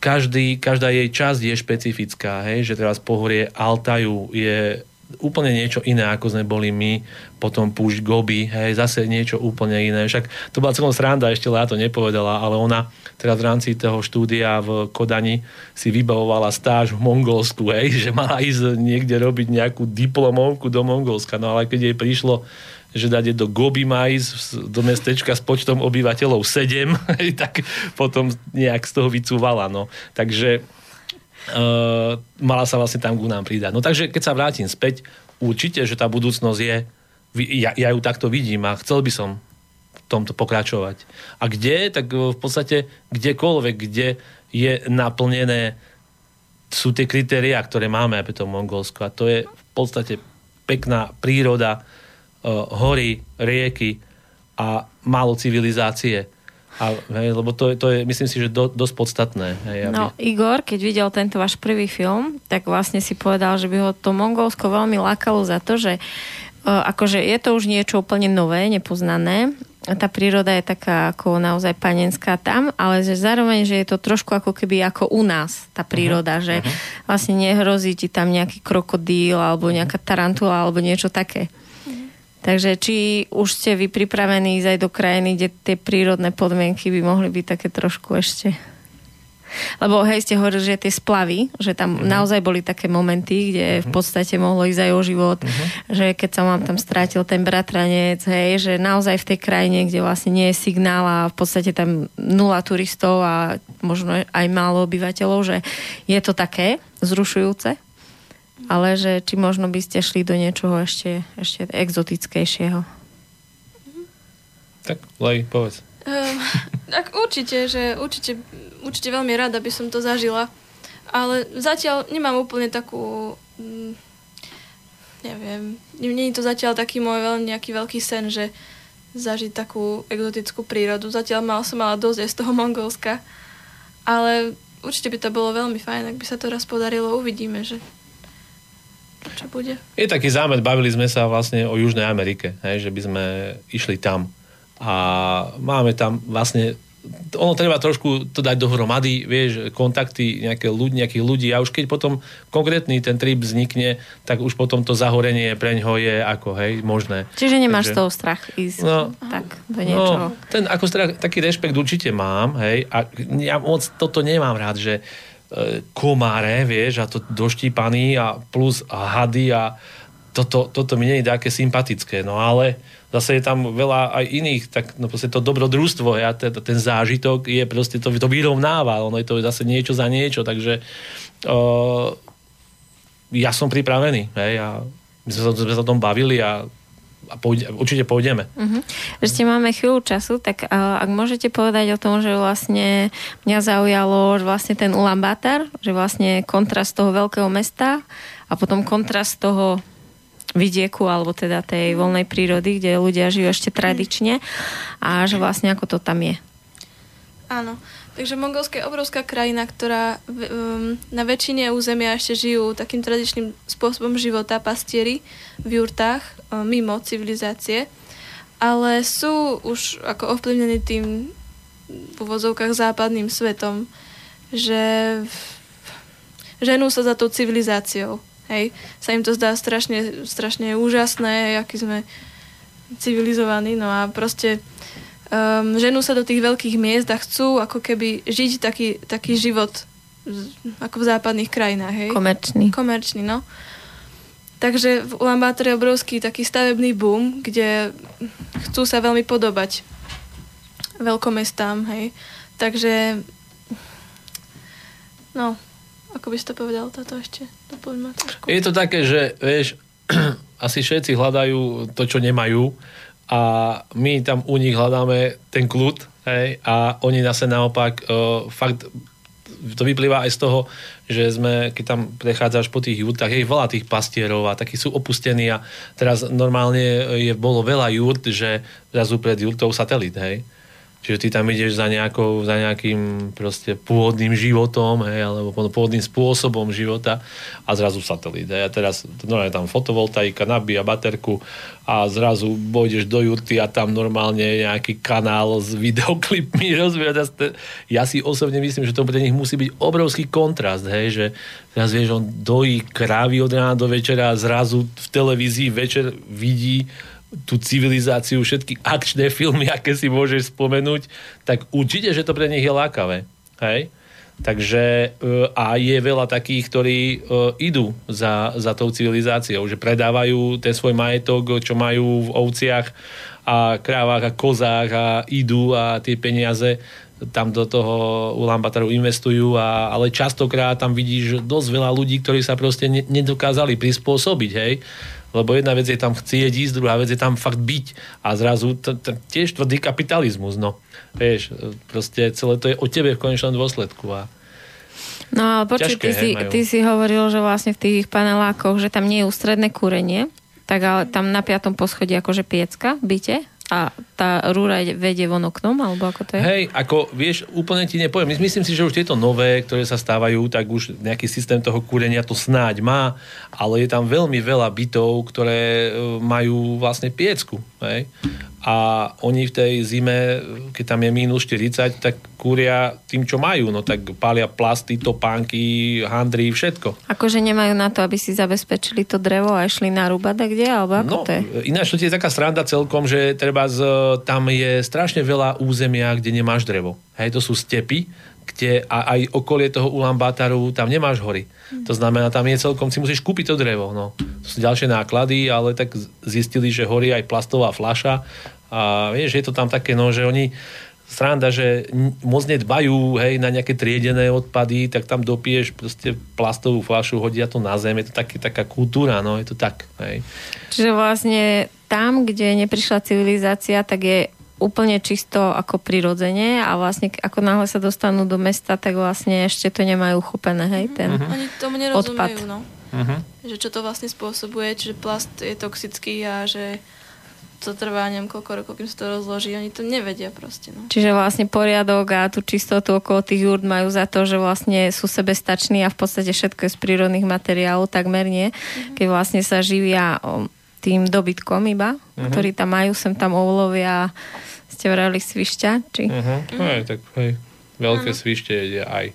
každá jej časť je špecifická, hej? Že teraz pohorie Altaju je úplne niečo iné, ako sme boli my, potom púšť Gobi, hej? Zase niečo úplne iné. Však to bola celkom sranda, ešte Lea to nepovedala, ale ona teraz v rámci toho štúdia v Kodani si vybavovala stáž v Mongolsku, hej? Že mala ísť niekde robiť nejakú diplomovku do Mongolska, no ale keď jej prišlo, že dáte do Gobi má ísť do mestečka s počtom obyvateľov 7, tak potom nejak z toho vycúvala. No. Takže mala sa vlastne tam ku nám pridať. No takže keď sa vrátim späť, určite, že tá budúcnosť je, ja ju takto vidím a chcel by som v tomto pokračovať. A kde? Tak v podstate kdekoľvek, kde je naplnené, sú tie kritériá, ktoré máme aj pre to Mongolsko. A to je v podstate pekná príroda, hory, rieky a málo civilizácie. A, hej, lebo to je, myslím si, že dosť podstatné. Hej, aby... No, Igor, keď videl tento váš prvý film, tak vlastne si povedal, že by ho to Mongolsko veľmi lákalo za to, že akože je to už niečo úplne nové, nepoznané. Tá príroda je taká ako naozaj panenská tam, ale že zároveň, že je to trošku ako keby ako u nás tá príroda, že vlastne nehrozí ti tam nejaký krokodíl alebo nejaká tarantula alebo niečo také. Takže či už ste vy pripravení ísť aj do krajiny, kde tie prírodné podmienky by mohli byť také trošku ešte... Lebo hej, ste hovorili, že tie splavy, že tam naozaj boli také momenty, kde v podstate mohlo ísť aj o život, že keď sa vám tam strátil ten bratranec, hej, že naozaj v tej krajine, kde vlastne nie je signál a v podstate tam nula turistov a možno aj málo obyvateľov, že je to také zrušujúce. Ale že či možno by ste šli do niečoho ešte exotickejšieho. Tak, Lai, povedz. Tak určite veľmi rada by som to zažila, ale zatiaľ nemám úplne takú, neviem, nie je to zatiaľ taký môj nejaký veľký sen, že zažiť takú exotickú prírodu. Zatiaľ som mala dosť aj z toho Mongolska, ale určite by to bolo veľmi fajn, ak by sa to raz podarilo, uvidíme, že čo bude. Je taký zámer, bavili sme sa vlastne o Južnej Amerike, hej, že by sme išli tam. A máme tam vlastne, ono treba trošku to dať dohromady, vieš, kontakty nejakých ľudí a už keď potom konkrétny ten trip vznikne, tak už potom to zahorenie preňho je ako, hej, možné. Čiže nemáš z toho strach ísť tak do niečoho. No, ten ako strach, taký rešpekt určite mám, hej, a ja moc toto nemám rád, že komáre, vieš, a to doštípaný a plus a hady a toto mi nie je také sympatické, no ale zase je tam veľa aj iných, tak no proste to dobrodružstvo, ja, ten zážitok je proste, to vyrovnáva, ono je to zase niečo za niečo, takže ja som pripravený, hej, a my sme sa o tom bavili a určite pôjdeme. Uh-huh. Ešte máme chvíľu času, tak ak môžete povedať o tom, že vlastne mňa zaujalo, že vlastne ten Ulan Bator, že vlastne kontrast toho veľkého mesta a potom kontrast toho vidieku, alebo teda tej voľnej prírody, kde ľudia žijú ešte tradične a že vlastne ako to tam je. Áno. Takže Mongolsko je obrovská krajina, ktorá na väčšine územia ešte žijú takým tradičným spôsobom života, pastieri v jurtách, mimo civilizácie, ale sú už ako ovplyvnení tým v uvozovkách západným svetom, že ženú sa za tou civilizáciou. Hej, sa im to zdá strašne, strašne úžasné, aký sme civilizovaní, no a proste ženú sa do tých veľkých miest a chcú ako keby žiť taký život ako v západných krajinách, hej. Komerčný, no. Takže v Ulan Batore je obrovský taký stavebný boom, kde chcú sa veľmi podobať veľkomestám, hej. Takže no, ako by si to povedal, toto ešte doplňme trošku. Je to také, že vieš, asi všetci hľadajú to, čo nemajú a my tam u nich hľadáme ten kľud, hej, a oni zase naopak fakt to vyplýva aj z toho, že sme, keď tam prechádzaš po tých jurtách, je veľa tých pastierov a takí sú opustení a teraz normálne bolo veľa jurt, že zrazu pred jurtou satelit, hej. Čiže ty tam ideš za nejakým proste pôvodným životom, hej, alebo pôvodným spôsobom života a zrazu satelit. Hej. A teraz normálne tam fotovoltaika, nabíja baterku a zrazu pôjdeš do jurty a tam normálne je nejaký kanál s videoklipmi. Ja si osobne myslím, že to pre nich musí byť obrovský kontrast, hej, že teraz vieš, on dojí krávy od rána do večera a zrazu v televízii večer vidí tú civilizáciu, všetky akčné filmy, aké si môžeš spomenúť, tak určite, že to pre nich je lákavé. Hej? Takže a je veľa takých, ktorí idú za tou civilizáciou, že predávajú ten svoj majetok, čo majú v ovciach a krávach a kozách a idú a tie peniaze tam do toho Ulan Batoru investujú, ale častokrát tam vidíš dosť veľa ľudí, ktorí sa proste nedokázali prispôsobiť, hej? Lebo jedna vec je tam chcieť ísť, druhá vec je tam fakt byť. A zrazu tiež tvrdý kapitalizmus, no. Vieš, proste celé to je o tebe v konečnom dôsledku. No ale počuť, ty si hovoril, že vlastne v tých panelákoch, že tam nie je ústredné kúrenie, tak ale tam na 5. poschodí akože piecka v byte a tá rúra vedie von oknom, alebo ako to je? Hej, ako vieš, úplne ti nepoviem. Myslím si, že už tieto nové, ktoré sa stávajú, tak už nejaký systém toho kúrenia to snáď má, ale je tam veľmi veľa bytov, ktoré majú vlastne piecku. Hej? A oni v tej zime, keď tam je minus 40, tak kúria tým, čo majú. No tak pália plasty, topánky, handry, všetko. Akože nemajú na to, aby si zabezpečili to drevo a išli narúbať a kde? Alebo ako to je? Ináč to je taká sranda celkom, že tam je strašne veľa územia, kde nemáš drevo. Hej, to sú stepy, kde a aj okolie toho Ulan Batoru tam nemáš hory. To znamená, tam je celkom, si musíš kúpiť to drevo. No. To sú ďalšie náklady, ale tak zistili, že horí aj plastová fľaša a vieš, je to tam také, no, že oni sranda, že moc nedbajú, hej, na nejaké triedené odpady, tak tam dopiješ proste plastovú fľašu, hodia to na zem, je to taká kultúra, no, je to tak, hej. Čiže vlastne tam, kde neprišla civilizácia, tak je úplne čisto ako prirodzene a vlastne ako náhle sa dostanú do mesta, tak vlastne ešte to nemajú uchopené, hej, ten odpad. Oni tomu nerozumejú, no. Že čo to vlastne spôsobuje, že plast je toxický a že to trvá koľko rokov, kým sa to rozloží. Oni to nevedia proste. No. Čiže vlastne poriadok a tú čistotu okolo tých jurt majú za to, že vlastne sú sebestační a v podstate všetko je z prírodných materiálov, takmer nie. Keď vlastne sa živia tým dobytkom iba, ktorí tam majú, sem tam ovlovia, ste vrali svišťa, či? Aj, tak hej, veľké svišťe jedia aj.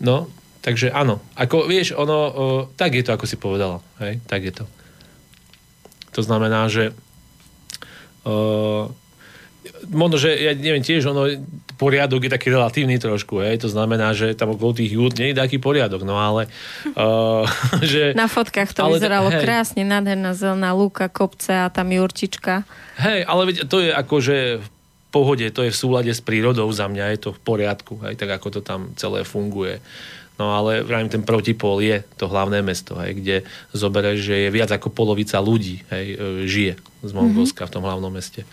No, takže áno. Ako vieš, ono, tak je to, ako si povedala. Hej, tak je to. To znamená, že možno, že ja neviem tiež, ono, poriadok je taký relatívny trošku, hej, to znamená, že tam okolo tých júd nie je taký poriadok, no ale že... Na fotkách to vyzeralo krásne, nádherná zelená lúka, kopce a tam jurčička. Hej, ale to je akože v pohode, to je v súlade s prírodou, za mňa je to v poriadku, hej, tak ako to tam celé funguje. No ale vrajím, ten protipol je to hlavné mesto, hej, kde zoberieš, že je viac ako polovica ľudí, hej, žije z Mongolska v tom hlavnom meste.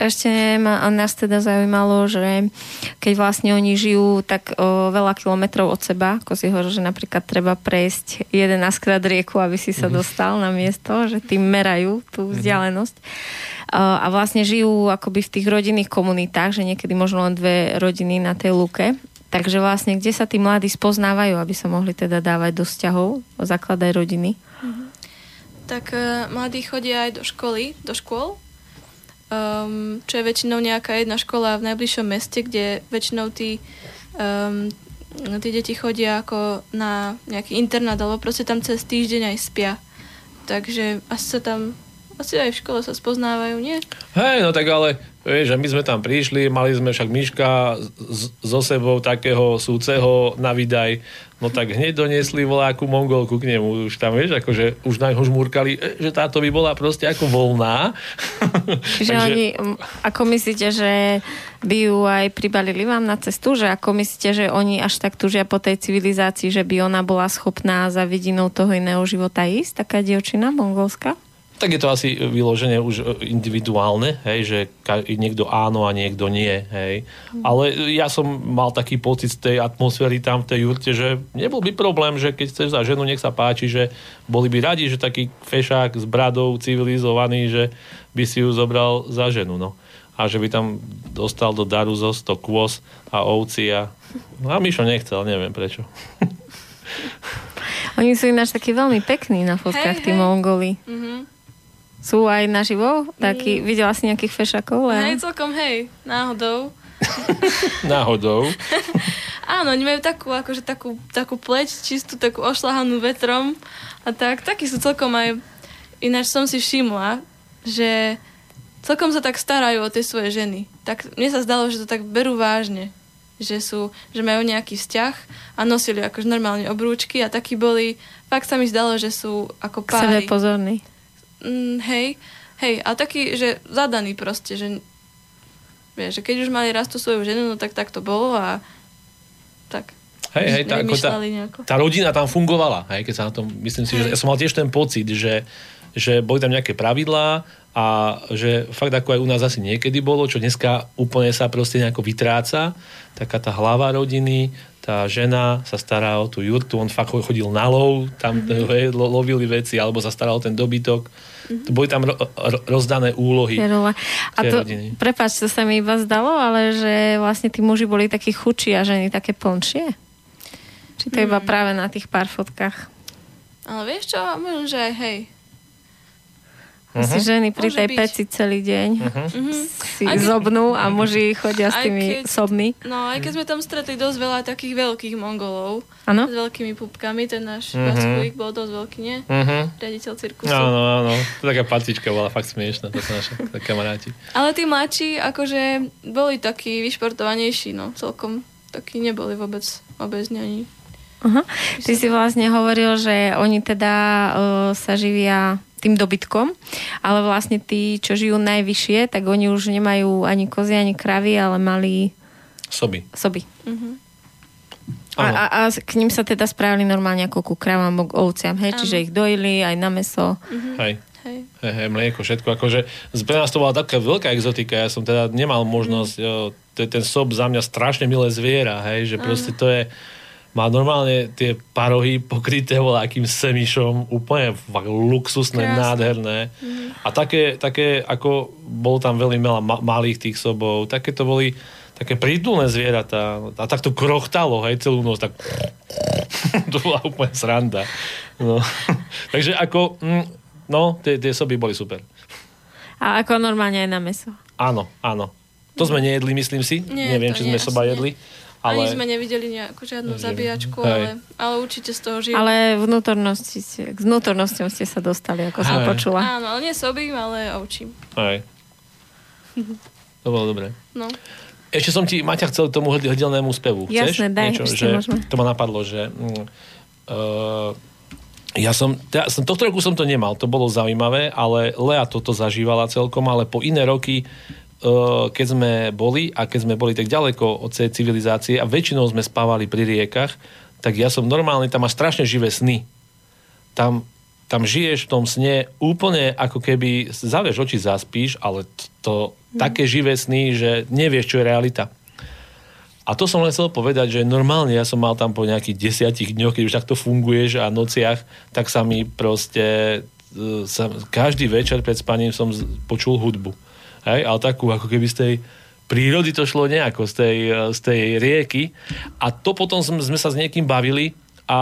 Ešte nás teda zaujímalo, že keď vlastne oni žijú tak veľa kilometrov od seba, ako si hovoril, že napríklad treba prejsť 11-krát rieku, aby si sa dostal na miesto, že tým merajú tú vzdialenosť. A vlastne žijú akoby v tých rodinných komunitách, že niekedy možno len 2 rodiny na tej lúke. Takže vlastne, kde sa tí mladí spoznávajú, aby sa mohli teda dávať do vzťahov, zakladať rodiny? Tak mladí chodia aj do školy, do škôl, čo je väčšinou nejaká jedna škola v najbližšom meste, kde väčšinou tí deti chodia ako na nejaký internát, alebo proste tam cez týždeň aj spia. Takže asi aj v škole sa spoznávajú, nie? Hej, no tak ale... Vieš, že my sme tam prišli, mali sme však Miška so sebou takého súceho na výdaj, no tak hneď doniesli voláku Mongolku k nemu, už tam vieš, akože už na ňoho žmúrkali, že táto by bola proste ako voľná. Že takže... oni, ako myslíte, že by ju aj pribalili vám na cestu, že ako myslíte, že oni až tak tužia po tej civilizácii, že by ona bola schopná za vidinou toho iného života ísť, taká dievčina mongolská? Tak je to asi vyložené už individuálne, hej, že niekto áno a niekto nie, hej. Ale ja som mal taký pocit z tej atmosféry tam v tej jurte, že nebol by problém, že keď chceš za ženu, nech sa páči, že boli by radi, že taký fešák s bradou civilizovaný, že by si ju zobral za ženu, no. A že by tam dostal do daru zo 100 kôz a ovci a Mišo nechcel, neviem prečo. Oni sú ináč takí veľmi pekní na fotkách, tí Mongoli. Sú aj naživo? Taký, videla si nejakých fešakov? Hej, celkom hej. Náhodou. Náhodou? Áno, oni majú takú pleť čistú, takú ošľahanú vetrom a tak. Takí sú celkom aj... Ináč som si všimla, že celkom sa tak starajú o tie svoje ženy. Tak mne sa zdalo, že to tak berú vážne. Že majú nejaký vzťah a nosili akože normálne obrúčky a takí boli... Fakt sa mi zdalo, že sú ako páry. K sebe pozorní. Hej, a taký, že zadaný proste, že vieš, že keď už mali raz tú svoju ženu, no tak to bolo a tak. Hej, tá rodina tam fungovala, hej, keď sa na tom, myslím si, že ja som mal tiež ten pocit, že boli tam nejaké pravidlá a že fakt ako aj u nás asi niekedy bolo, čo dneska úplne sa proste nejako vytráca, taká tá hlava rodiny, tá žena sa stará o tú jurtu, on fakt chodil na lov, tam lovili veci, alebo sa staral o ten dobytok. Boli tam rozdané úlohy. A to, prepáč, to sa mi iba zdalo, ale že vlastne tí muži boli takí chudší a ženy také plnšie? Či to iba práve na tých pár fotkách? Ale vieš čo, možno, že aj hej. Asi ženy pri tej peci celý deň si zobnú a muži chodia s tými sobmi. No, aj keď sme tam stretli dosť veľa takých veľkých Mongolov. Ano? S veľkými pupkami, ten náš Vaskulík bol dosť veľký, nie? Riaditeľ cirkusu. Áno. To taká patička bola fakt smiešná, to sú naši kamaráti. Ale tí mladší, akože boli takí vyšportovanejší, no, celkom takí neboli vôbec obezní ani. Ty si vlastne hovoril, že oni teda sa živia tým dobytkom, ale vlastne tí, čo žijú najvyššie, tak oni už nemajú ani kozy, ani kravy, ale mali... Soby. A k ním sa teda správali normálne ako ku kravám, ovciam, hej? Čiže ich dojili aj na mäso. Hej. Hej, mlieko, všetko. Akože pre nás to bola taká veľká exotika. Ja som teda nemal možnosť, ten sob za mňa strašne milé zviera, hej, že proste to je, má normálne tie parohy pokryté voľakým semišom, úplne luxusné, krásne, nádherné. A také, ako bolo tam veľmi veľa malých tých sobov, také to boli také prídulné zvieratá. A tak to krochtalo, hej, celú noc. Tak... to bola úplne sranda. No. Takže ako... No, tie soby boli super. A ako normálne aj na mäso. Áno. To sme nejedli, myslím si. Nie, neviem, či sme soba jedli. Ale... Ani sme nevideli nejakú žiadnu zabíjačku, ale určite z toho žijú. Ale k vnútornosťou ste sa dostali, ako som počula. Áno, ale nie sobím, ale ovčím. Hej. To bolo dobré. No. Ešte som ti, Maťa, chcel tomu hrdelnému spevu. Chceš? Jasné, daj, niečo, ešte môžeme. To ma napadlo, že... Ja som tohto roku som to nemal, to bolo zaujímavé, ale Lea toto zažívala celkom, ale po iné roky, keď sme boli a keď sme boli tak ďaleko od tej civilizácie a väčšinou sme spávali pri riekach, tak ja som normálne, tam má strašne živé sny. Tam žiješ v tom sne úplne ako keby zavieš oči, zaspíš, ale to také živé sny, že nevieš, čo je realita. A to som len chcel povedať, že normálne ja som mal tam po nejakých 10 dňoch, keď už takto funguješ a nociach, tak sa mi proste každý večer pred spaním som počul hudbu. Hej? Ale takú, ako keby z tej prírody to šlo nejako, z tej rieky. A to potom sme sa s niekým bavili a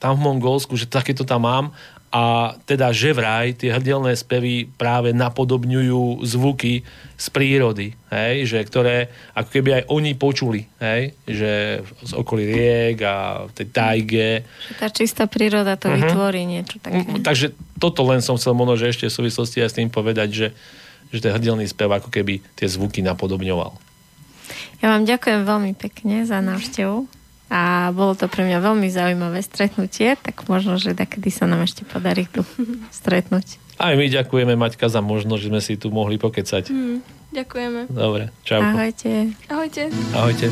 tam v Mongolsku, že takéto tam mám. A teda že vraj tie hrdelné spevy práve napodobňujú zvuky z prírody, hej? Že ktoré ako keby aj oni počuli, hej? Že z okolí riek a tej tajge. Tá čistá príroda to vytvorí niečo také. Takže toto len som chcel možno, že ešte v súvislosti aj s tým povedať, že ten hrdelný spev ako keby tie zvuky napodobňoval. Ja vám ďakujem veľmi pekne za návštevu. A bolo to pre mňa veľmi zaujímavé stretnutie, tak možno, že takedy sa nám ešte podarí tu stretnúť. Aj my ďakujeme, Maťka, za možnosť, že sme si tu mohli pokecať. Ďakujeme. Dobre, čau. Ahojte. Ahojte. Ahojte.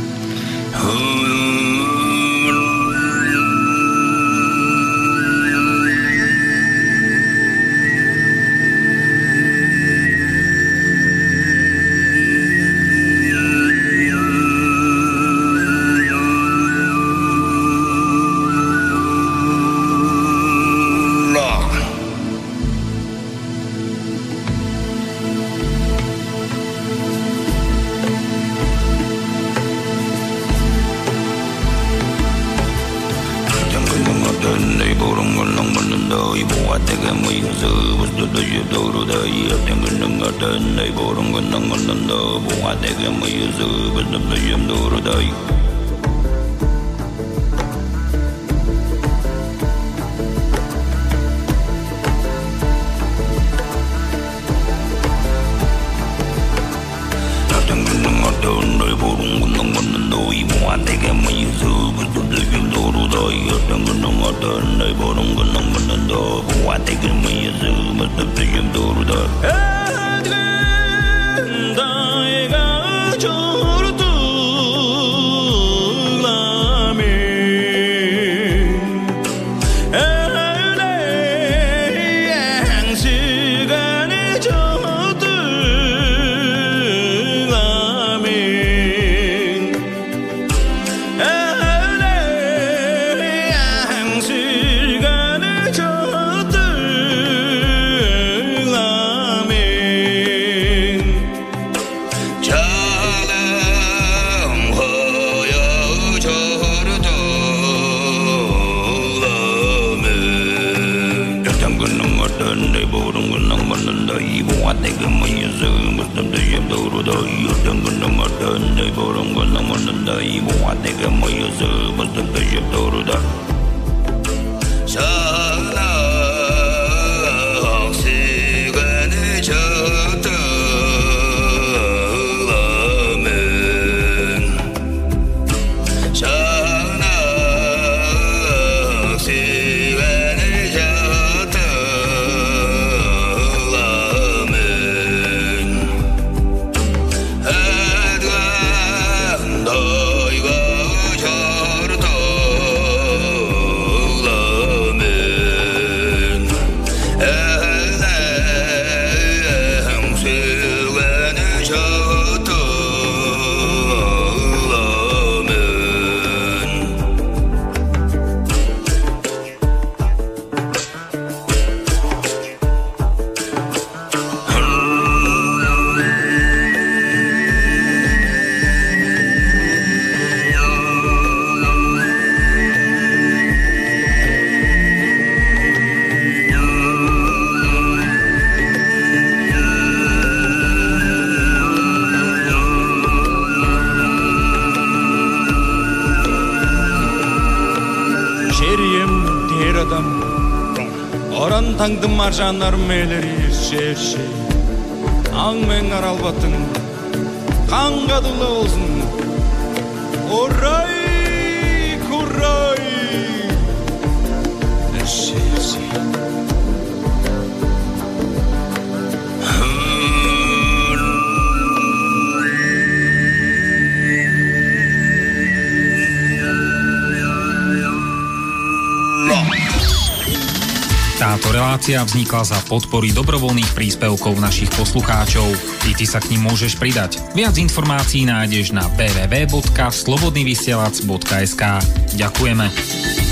adam Oran tangdım marjanlar meleri şevşi Aң мен аралбатын Қаңға дұлы олсын Орай, құрай Шевши Táto relácia vznikla za podpory dobrovoľných príspevkov našich poslucháčov. I ty sa k nim môžeš pridať. Viac informácií nájdeš na www.slobodnyvysielac.sk. Ďakujeme.